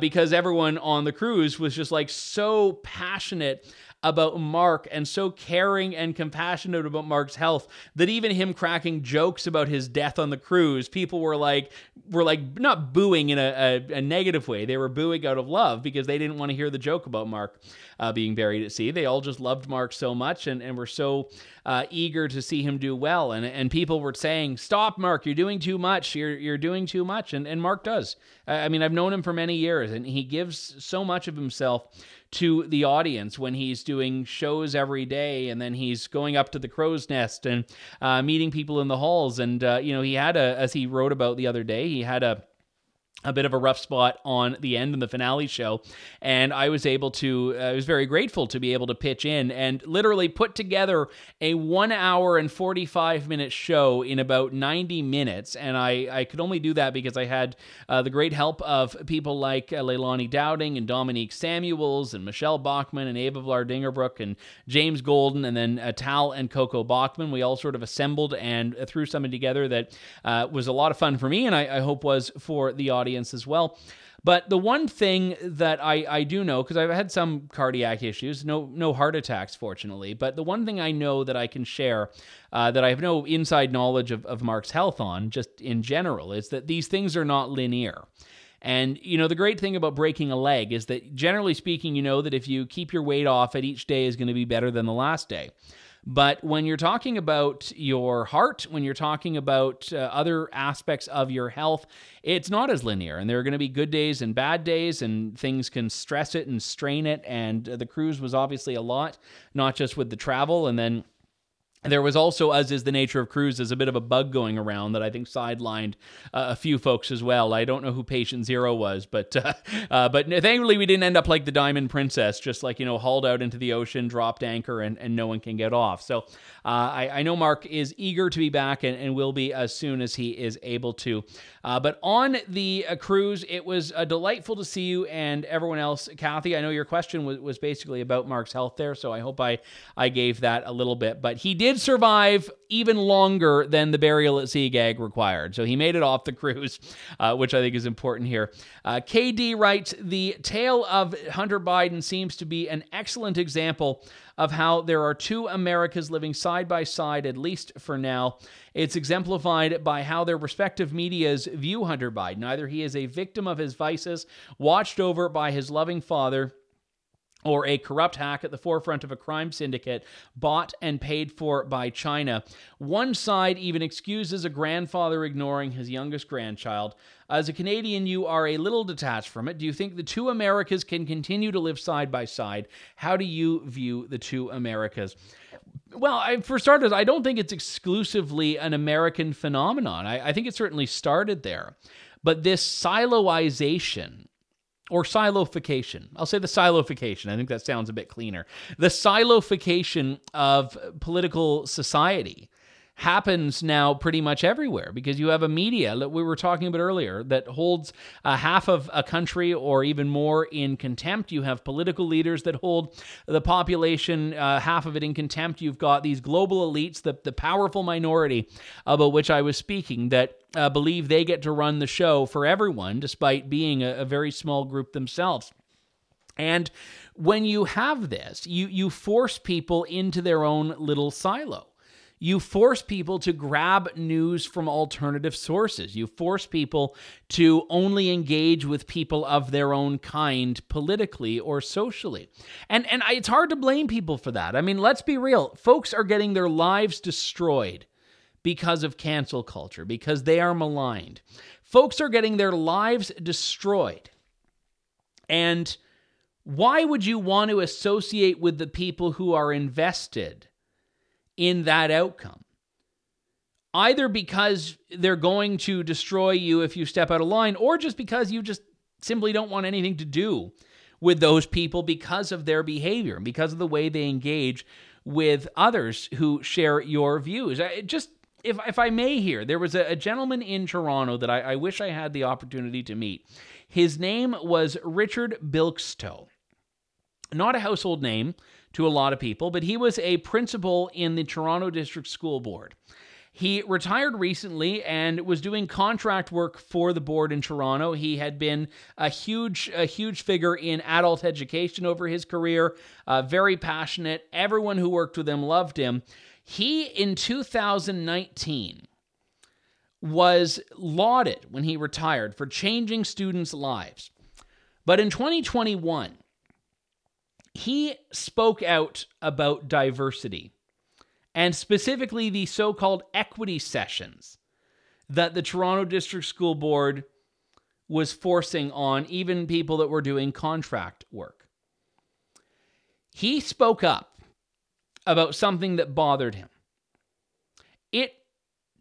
because everyone on the cruise was just so passionate about Mark and so caring and compassionate about Mark's health that even him cracking jokes about his death on the cruise, people were not booing in a negative way. They were booing out of love because they didn't want to hear the joke about Mark being buried at sea. They all just loved Mark so much and were so eager to see him do well. And people were saying, stop, Mark, you're doing too much. You're doing too much. And Mark does. I've known him for many years, and he gives so much of himself to the audience when he's doing shows every day, and then he's going up to the Crow's Nest and meeting people in the halls. And, he had as he wrote about the other day, he had a bit of a rough spot on the end in the finale show. And I was very grateful to be able to pitch in and literally put together a 1 hour and 45 minute show in about 90 minutes. And I could only do that because I had the great help of people like Leilani Dowding and Dominique Samuels and Michelle Bachman and Ava Vlar-Dingerbrook and James Golden, and then Tal and Coco Bachman. We all sort of assembled and threw something together that was a lot of fun for me, and I hope was for the audience as well. But the one thing that I do know, because I've had some cardiac issues, no heart attacks, fortunately, but the one thing I know that I can share that I have no inside knowledge of Mark's health on, just in general, is that these things are not linear. And, the great thing about breaking a leg is that, generally speaking, that if you keep your weight off, at each day is going to be better than the last day. But when you're talking about your heart, when you're talking about other aspects of your health, it's not as linear. And there are going to be good days and bad days, and things can stress it and strain it. And the cruise was obviously a lot, not just with the travel and then There was also, as is the nature of cruises, a bit of a bug going around that I think sidelined a few folks as well. I don't know who patient zero was, but thankfully we didn't end up like the Diamond Princess, just like, you know, hauled out into the ocean, dropped anchor, and no one can get off. So I know Mark is eager to be back and will be as soon as he is able to. But on the cruise, it was delightful to see you and everyone else. Kathy, I know your question was basically about Mark's health there, so I hope I gave that a little bit. But he did survive even longer than the burial at sea gag required. So he made it off the cruise, which I think is important here. KD writes, the tale of Hunter Biden seems to be an excellent example of how there are two Americas living side by side, at least for now. It's exemplified by how their respective medias view Hunter Biden. Either he is a victim of his vices, watched over by his loving father, or a corrupt hack at the forefront of a crime syndicate bought and paid for by China. One side even excuses a grandfather ignoring his youngest grandchild. As a Canadian, you are a little detached from it. Do you think the two Americas can continue to live side by side? How do you view the two Americas? Well, for starters, I don't think it's exclusively an American phenomenon. I think it certainly started there. But this siloization, or silofication. I'll say the silofication. I think that sounds a bit cleaner. The silofication of political society happens now pretty much everywhere because you have a media that we were talking about earlier that holds half of a country or even more in contempt. You have political leaders that hold the population, half of it in contempt. You've got these global elites, the powerful minority about which I was speaking, that believe they get to run the show for everyone despite being a very small group themselves. And when you have this, you force people into their own little silo. You force people to grab news from alternative sources. You force people to only engage with people of their own kind politically or socially. And it's hard to blame people for that. I mean, let's be real. Folks are getting their lives destroyed because of cancel culture, because they are maligned. Folks are getting their lives destroyed. And why would you want to associate with the people who are invested in that outcome? Either because they're going to destroy you if you step out of line, or just because you just simply don't want anything to do with those people because of their behavior, because of the way they engage with others who share your views. If I may here, there was a gentleman in Toronto that I wish I had the opportunity to meet. His name was Richard Bilkstow. Not a household name to a lot of people, but he was a principal in the Toronto District School Board. He retired recently and was doing contract work for the board in Toronto. He had been a huge figure in adult education over his career, very passionate. Everyone who worked with him loved him. He, in 2019, was lauded when he retired for changing students' lives. But in 2021, he spoke out about diversity, and specifically the so-called equity sessions that the Toronto District School Board was forcing on even people that were doing contract work. He spoke up about something that bothered him. It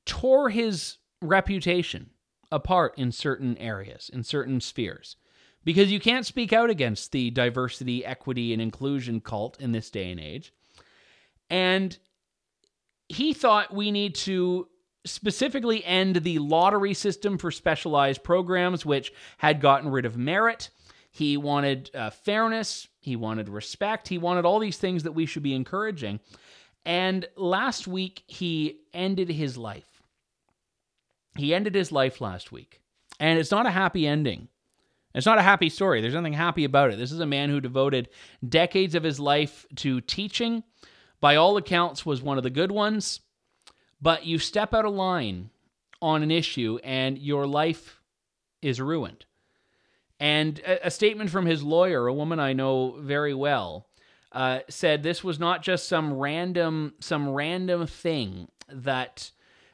tore his reputation apart in certain areas, in certain spheres. Because you can't speak out against the diversity, equity, and inclusion cult in this day and age. And he thought we need to specifically end the lottery system for specialized programs, which had gotten rid of merit. He wanted fairness. He wanted respect. He wanted all these things that we should be encouraging. And last week, he ended his life. He ended his life last week. And it's not a happy ending. It's not a happy story. There's nothing happy about it. This is a man who devoted decades of his life to teaching. By all accounts, was one of the good ones. But you step out of line on an issue and your life is ruined. And a statement from his lawyer, a woman I know very well, said this was not just some random thing that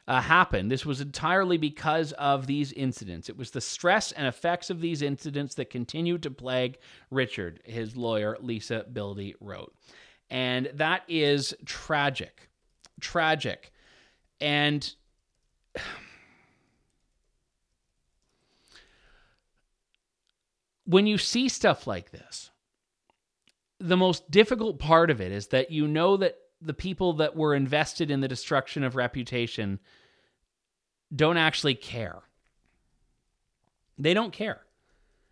happened. This was entirely because of these incidents. It was the stress and effects of these incidents that continued to plague Richard, his lawyer, Lisa Bildy, wrote. And that is tragic. tragic. And when you see stuff like this, the most difficult part of it is that you know that the people that were invested in the destruction of reputation don't actually care. They don't care.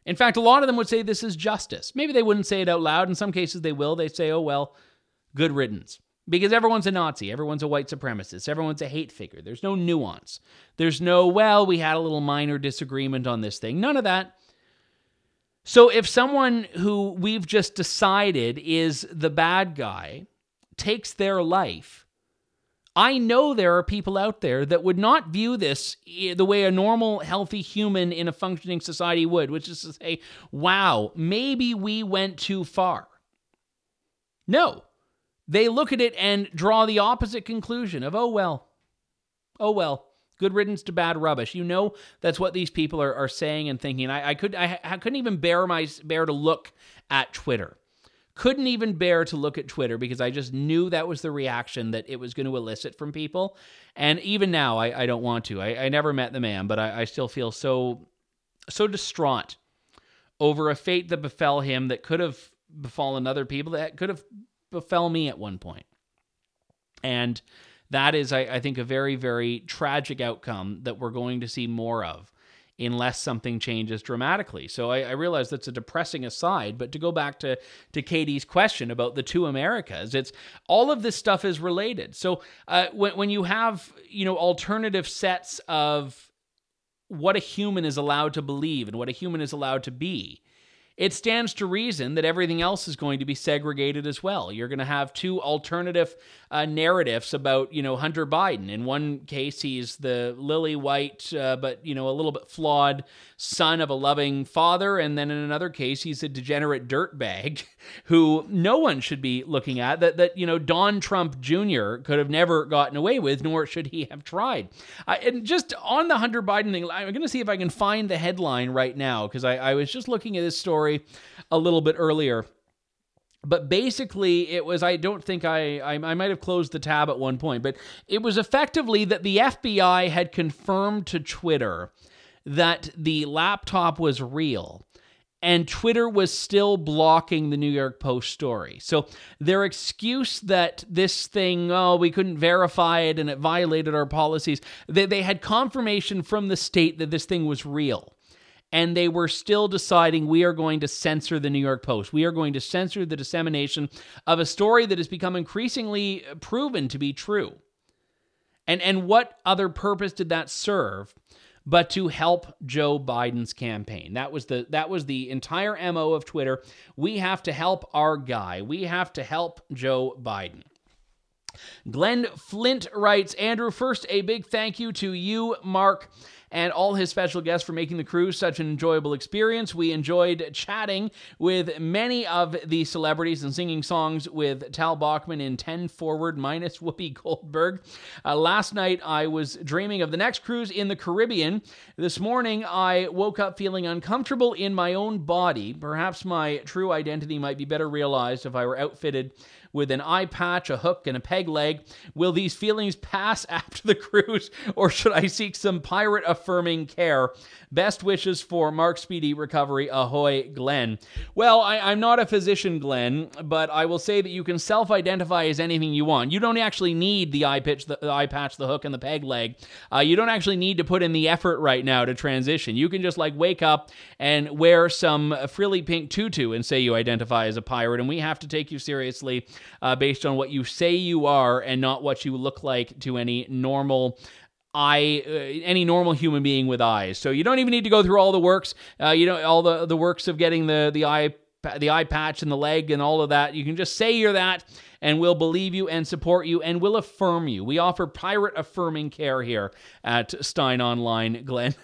In fact, a lot of them would say this is justice. Maybe they wouldn't say it out loud. In some cases they will. They say, oh, well, good riddance. Because everyone's a Nazi. Everyone's a white supremacist. Everyone's a hate figure. There's no nuance. There's no, well, we had a little minor disagreement on this thing. None of that. So if someone who we've just decided is the bad guy takes their life, I know there are people out there that would not view this the way a normal, healthy human in a functioning society would, which is to say, wow, maybe we went too far. No. They look at it and draw the opposite conclusion of, oh well, good riddance to bad rubbish. You know, that's what these people are saying and thinking. I couldn't even bear to look at Twitter. Couldn't even bear to look at Twitter because I just knew that was the reaction that it was going to elicit from people. And even now, I don't want to. I never met the man, but I still feel so distraught over a fate that befell him that could have befallen other people, that could have befell me at one point. And that is, I think, a very, very tragic outcome that we're going to see more of unless something changes dramatically. So I realize that's a depressing aside, but to go back to Katie's question about the two Americas, it's all of this stuff is related. So when you have, alternative sets of what a human is allowed to believe and what a human is allowed to be, it stands to reason that everything else is going to be segregated as well. You're going to have two alternative narratives about, Hunter Biden. In one case, he's the lily white, but a little bit flawed son of a loving father. And then in another case, he's a degenerate dirtbag who no one should be looking at, that Don Trump Jr. could have never gotten away with, nor should he have tried. And just on the Hunter Biden thing, I'm going to see if I can find the headline right now, because I was just looking at this story a little bit earlier. But basically it was, I don't think I might have closed the tab at one point, but it was effectively that the FBI had confirmed to Twitter that the laptop was real, and Twitter was still blocking the New York Post story. So their excuse that this thing, we couldn't verify it and it violated our policies, they had confirmation from the state that this thing was real. And they were still deciding, we are going to censor the New York Post. We are going to censor the dissemination of a story that has become increasingly proven to be true. And what other purpose did that serve but to help Joe Biden's campaign? That was the entire MO of Twitter. We have to help our guy. We have to help Joe Biden. Glenn Flint writes, Andrew, first, a big thank you to you, Mark, and all his special guests for making the cruise such an enjoyable experience. We enjoyed chatting with many of the celebrities and singing songs with Tal Bachman in 10 Forward minus Whoopi Goldberg. Last night, I was dreaming of the next cruise in the Caribbean. This morning, I woke up feeling uncomfortable in my own body. Perhaps my true identity might be better realized if I were outfitted with an eye patch, a hook, and a peg leg. Will these feelings pass after the cruise, or should I seek some pirate affirming care? Best wishes for Mark's speedy recovery. Ahoy, Glenn. Well, I'm not a physician, Glenn, but I will say that you can self-identify as anything you want. You don't actually need the eye patch, the hook, and the peg leg. You don't actually need to put in the effort right now to transition. You can just wake up and wear some frilly pink tutu and say you identify as a pirate, and we have to take you seriously based on what you say you are and not what you look like to any normal human being with eyes. So you don't even need to go through all the works, all the works of getting the eye patch and the leg and all of that. You can just say you're that, and we'll believe you and support you and we'll affirm you. We offer pirate affirming care here at Steyn Online, Glenn.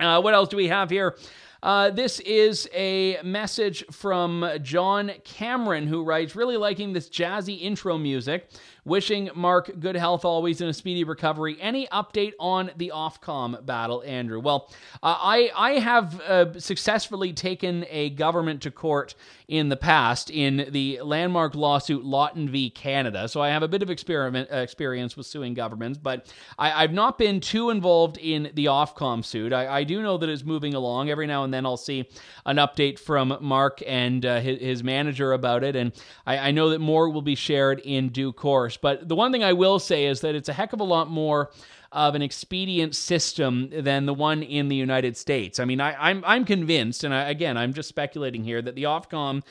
What else do we have here? This is a message from John Cameron, who writes, really liking this jazzy intro music. Wishing Mark good health always and a speedy recovery. Any update on the Ofcom battle, Andrew? Well, I have successfully taken a government to court in the past in the landmark lawsuit Lawton v. Canada, so I have a bit of experience with suing governments, but I've not been too involved in the Ofcom suit. I do know that it's moving along. Every now and then I'll see an update from Mark and his manager about it, and I know that more will be shared in due course. But the one thing I will say is that it's a heck of a lot more of an expedient system than the one in the United States. I mean, I'm convinced, and again, I'm just speculating here, that the Ofcom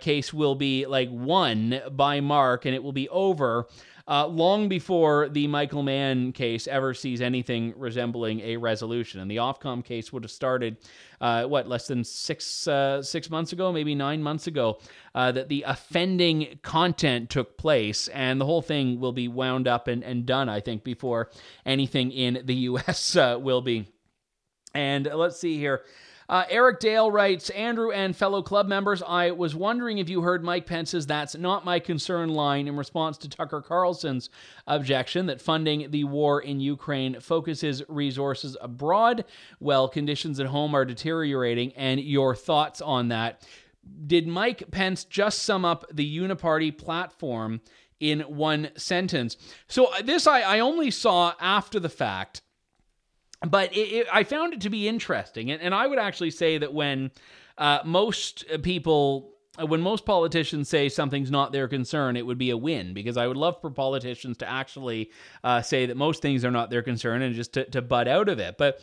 case will be like won by Mark, and it will be over long before the Michael Mann case ever sees anything resembling a resolution. And the Ofcom case would have started, less than six months ago, maybe 9 months ago, that the offending content took place, and the whole thing will be wound up and done, I think, before anything in the U.S. Will be. And let's see here. Eric Dale writes, Andrew and fellow club members, I was wondering if you heard Mike Pence's "That's Not My Concern" line in response to Tucker Carlson's objection that funding the war in Ukraine focuses resources abroad while conditions at home are deteriorating, and your thoughts on that. Did Mike Pence just sum up the uniparty platform in one sentence? So this I only saw after the fact. But I found it to be interesting, and I would actually say that when most politicians say something's not their concern, it would be a win, because I would love for politicians to actually say that most things are not their concern and just to butt out of it. But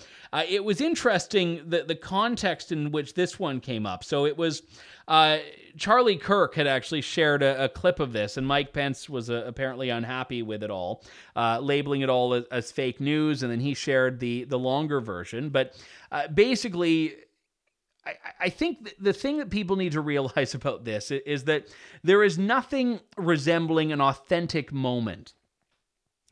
it was interesting the context in which this one came up. So it was Charlie Kirk had actually shared a clip of this, and Mike Pence was apparently unhappy with it all, labeling it all as fake news, and then he shared the longer version. But basically, I think the thing that people need to realize about this is that there is nothing resembling an authentic moment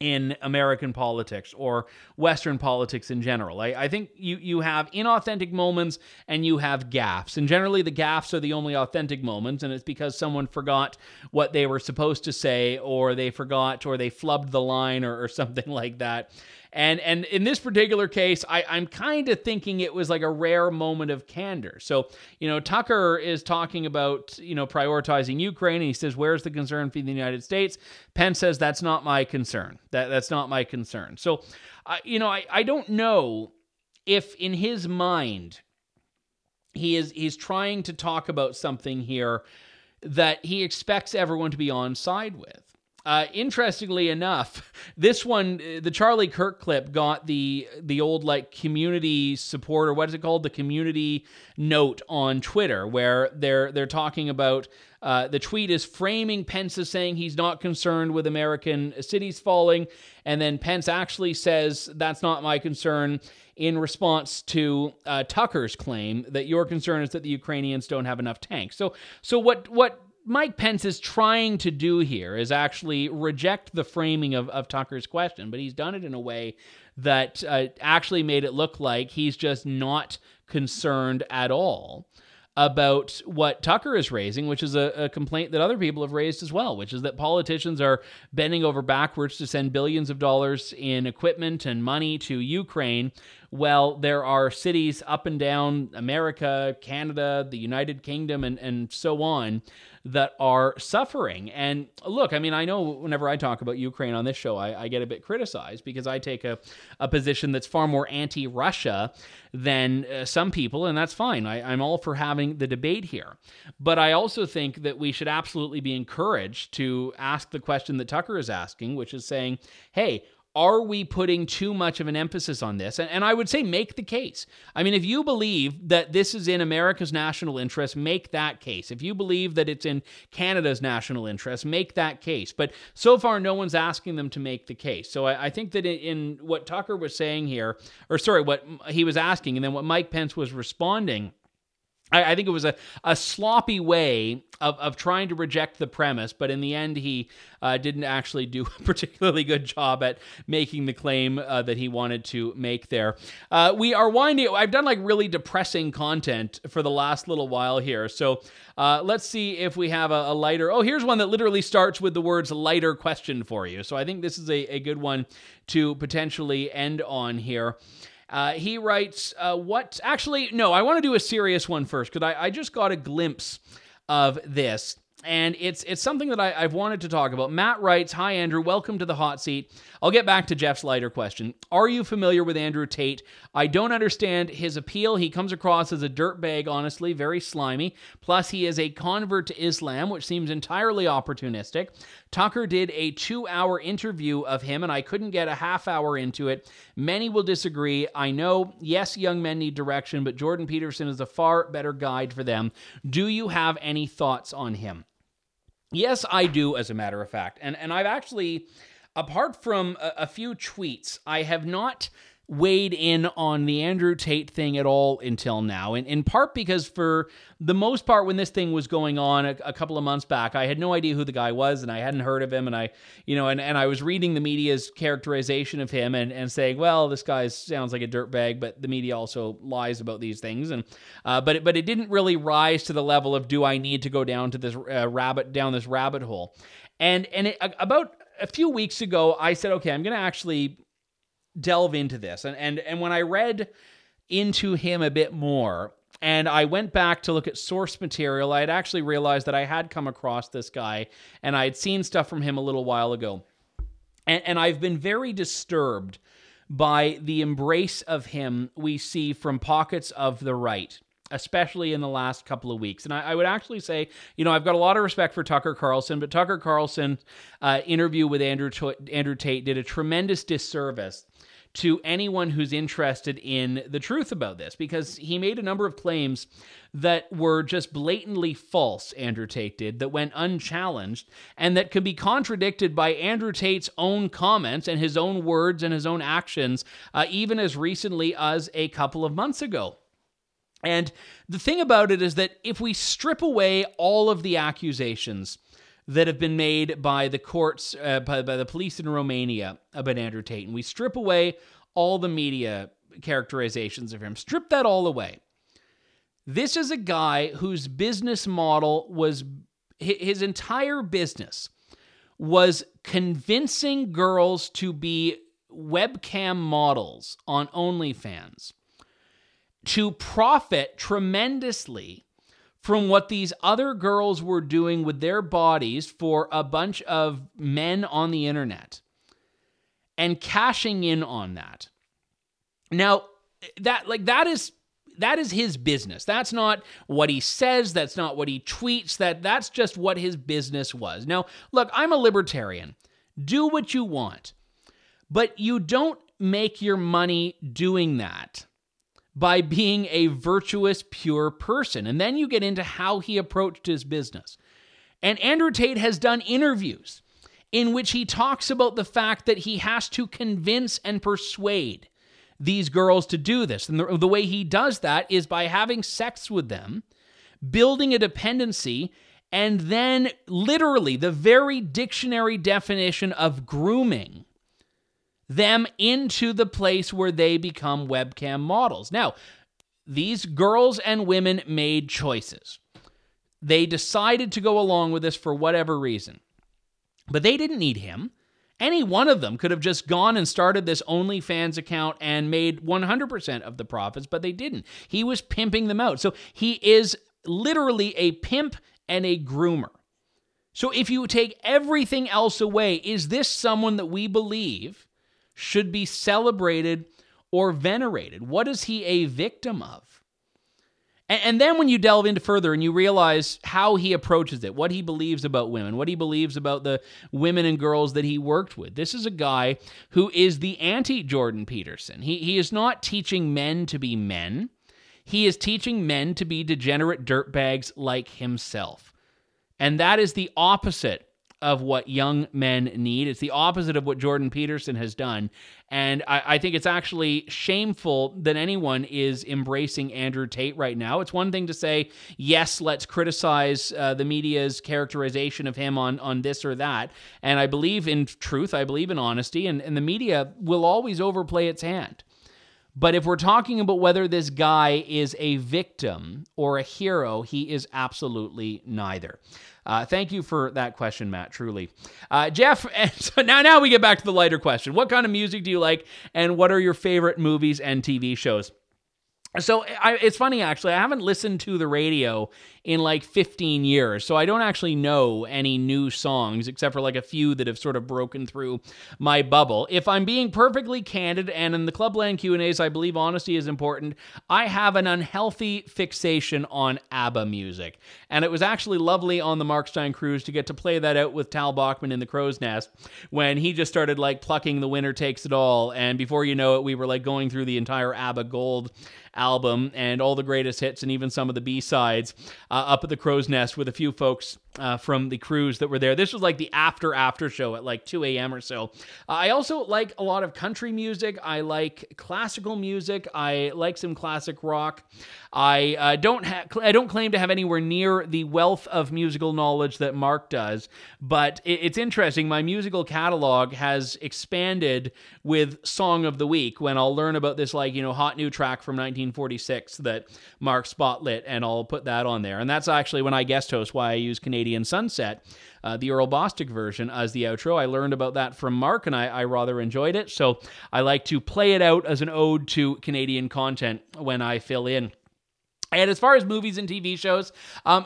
in American politics or Western politics in general. I think you have inauthentic moments and you have gaffes. And generally the gaffes are the only authentic moments, and it's because someone forgot what they were supposed to say, or they forgot, or they flubbed the line, or something like that. And in this particular case, I'm kind of thinking it was like a rare moment of candor. So, Tucker is talking about, prioritizing Ukraine, and he says, where's the concern for the United States? Pence says, that's not my concern. That's not my concern. So, I don't know if in his mind he's trying to talk about something here that he expects everyone to be on side with. Interestingly enough, this one, the Charlie Kirk clip, got the old community support, or what is it called, the community note on Twitter, where they're talking about the tweet is framing Pence as saying he's not concerned with American cities falling, and then Pence actually says that's not my concern in response to Tucker's claim that your concern is that the Ukrainians don't have enough tanks. So what Mike Pence is trying to do here is actually reject the framing of Tucker's question, but he's done it in a way that actually made it look like he's just not concerned at all about what Tucker is raising, which is a complaint that other people have raised as well, which is that politicians are bending over backwards to send billions of dollars in equipment and money to Ukraine, while there are cities up and down America, Canada, the United Kingdom, and so on, that are suffering. And look, I mean, I know whenever I talk about Ukraine on this show, I get a bit criticized because I take a position that's far more anti-Russia than some people, and that's fine. I'm all for having the debate here. But I also think that we should absolutely be encouraged to ask the question that Tucker is asking, which is saying, hey, are we putting too much of an emphasis on this? And I would say make the case. I mean, if you believe that this is in America's national interest, make that case. If you believe that it's in Canada's national interest, make that case. But so far, no one's asking them to make the case. So I think that in what Tucker was saying here, or sorry, what he was asking, and then what Mike Pence was responding I think it was a sloppy way of trying to reject the premise, but in the end, he didn't actually do a particularly good job at making the claim that he wanted to make there. We are winding. I've done like really depressing content for the last little while here, so let's see if we have a lighter. Oh, here's one that literally starts with the words "lighter" question for you. So I think this is a good one to potentially end on here. He writes, what... Actually, no, I want to do a serious one first, because I just got a glimpse of this, and it's something that I've wanted to talk about. Matt writes, "Hi, Andrew. Welcome to the hot seat. I'll get back to Jeff's lighter question. Are you familiar with Andrew Tate? I don't understand his appeal. He comes across as a dirtbag, honestly, very slimy. Plus, he is a convert to Islam, which seems entirely opportunistic. Tucker did a 2-hour interview of him, and I couldn't get a half hour into it. Many will disagree. I know, yes, young men need direction, but Jordan Peterson is a far better guide for them. Do you have any thoughts on him?" Yes, I do, as a matter of fact. And I've actually, apart from a few tweets, I have not weighed in on the Andrew Tate thing at all until now, in part because for the most part when this thing was going on a couple of months back, I had no idea who the guy was, and I hadn't heard of him, and I, you know, and I was reading the media's characterization of him and saying, well, this guy sounds like a dirtbag, but the media also lies about these things, and but it didn't really rise to the level of, do I need to go down to this rabbit hole? And it, about a few weeks ago, I said, okay, I'm going to actually delve into this. And when I read into him a bit more, and I went back to look at source material, I had actually realized that I had come across this guy, and I had seen stuff from him a little while ago. And I've been very disturbed by the embrace of him we see from pockets of the right, especially in the last couple of weeks. And I would actually say, you know, I've got a lot of respect for Tucker Carlson, but Tucker Carlson's interview with Andrew Tate did a tremendous disservice to anyone who's interested in the truth about this, because he made a number of claims that were just blatantly false, Andrew Tate did, that went unchallenged, and that could be contradicted by Andrew Tate's own comments and his own words and his own actions, even as recently as a couple of months ago. And the thing about it is that if we strip away all of the accusations that have been made by the courts, by the police in Romania about Andrew Tate, and we strip away all the media characterizations of him, strip that all away, this is a guy whose business model was, his entire business was convincing girls to be webcam models on OnlyFans, to profit tremendously from what these other girls were doing with their bodies for a bunch of men on the internet, and cashing in on that. Now, that is his business. That's not what he says. That's not what he tweets. That's just what his business was. Now, look, I'm a libertarian. Do what you want, but you don't make your money doing that by being a virtuous, pure person. And then you get into how he approached his business. And Andrew Tate has done interviews in which he talks about the fact that he has to convince and persuade these girls to do this. And the way he does that is by having sex with them, building a dependency, and then literally the very dictionary definition of grooming them into the place where they become webcam models. Now, these girls and women made choices. They decided to go along with this for whatever reason. But they didn't need him. Any one of them could have just gone and started this OnlyFans account and made 100% of the profits, but they didn't. He was pimping them out. So he is literally a pimp and a groomer. So if you take everything else away, is this someone that we believe should be celebrated or venerated? What is he a victim of? And then when you delve into further and you realize how he approaches it, what he believes about women, what he believes about the women and girls that he worked with, this is a guy who is the anti-Jordan Peterson. He is not teaching men to be men. He is teaching men to be degenerate dirtbags like himself. And that is the opposite of what young men need. It's the opposite of what Jordan Peterson has done. And I think it's actually shameful that anyone is embracing Andrew Tate right now. It's one thing to say, yes, let's criticize the media's characterization of him on this or that. And I believe in truth. I believe in honesty. And the media will always overplay its hand. But if we're talking about whether this guy is a victim or a hero, he is absolutely neither. Thank you for that question, Matt, truly. Jeff, and so now we get back to the lighter question. What kind of music do you like, and what are your favorite movies and TV shows? So it's funny, actually. I haven't listened to the radio in like 15 years, so I don't actually know any new songs except for like a few that have sort of broken through my bubble. If I'm being perfectly candid, and in the Clubland Q&As, I believe honesty is important, I have an unhealthy fixation on ABBA music. And it was actually lovely on the Mark Steyn cruise to get to play that out with Tal Bachman in the Crow's Nest when he just started like plucking The Winner Takes It All. And before you know it, we were like going through the entire ABBA Gold album and all the greatest hits and even some of the B-sides up at the Crow's Nest with a few folks from the cruise that were there. This was like the after show at like 2 a.m. or so. I also like a lot of country music. I like classical music. I like some classic rock. I don't claim to have anywhere near the wealth of musical knowledge that Mark does, but it's interesting. My musical catalog has expanded with Song of the Week when I'll learn about this, like, you know, hot new track from 1946 that Mark spotlit, and I'll put that on there. And that's actually when I guest host why I use Canadian Sunset, the Earl Bostic version, as the outro. I learned about that from Mark, and I rather enjoyed it. So I like to play it out as an ode to Canadian content when I fill in. And as far as movies and TV shows,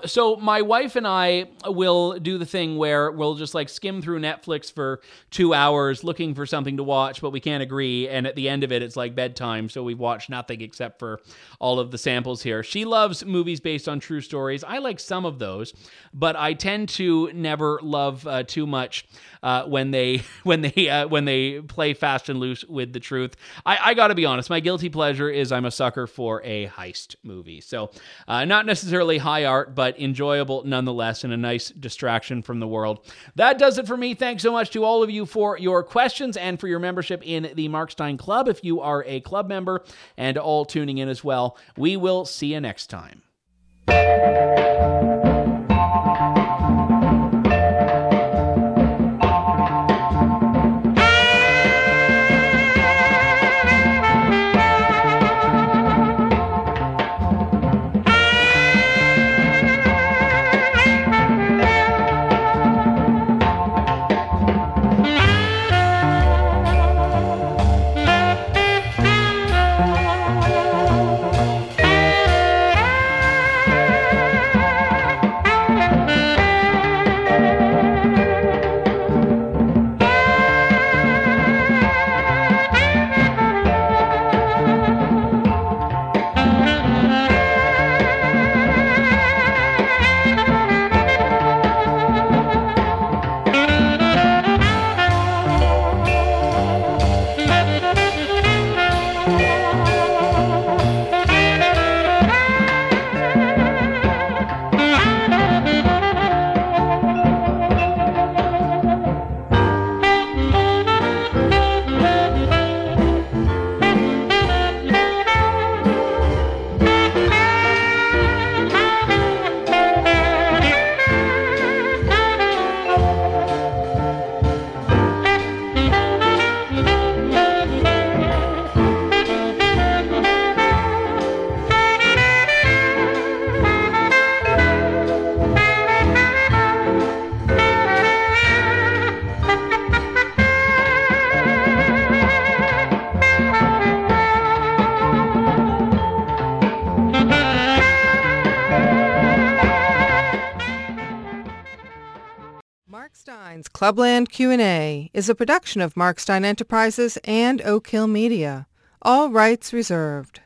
so my wife and I will do the thing where we'll just like skim through Netflix for 2 hours looking for something to watch, but we can't agree. And at the end of it, it's like bedtime, so we've watched nothing except for all of the samples here. She loves movies based on true stories. I like some of those, but I tend to never love too much when they play fast and loose with the truth. I got to be honest, my guilty pleasure is I'm a sucker for a heist movie. So not necessarily high art, but enjoyable nonetheless, and a nice distraction from the world. That does it for me. Thanks so much to all of you for your questions and for your membership in the Mark Steyn Club, if you are a club member, and all tuning in as well. We will see you next time. Clubland Q&A is a production of Mark Steyn Enterprises and Oak Hill Media. All rights reserved.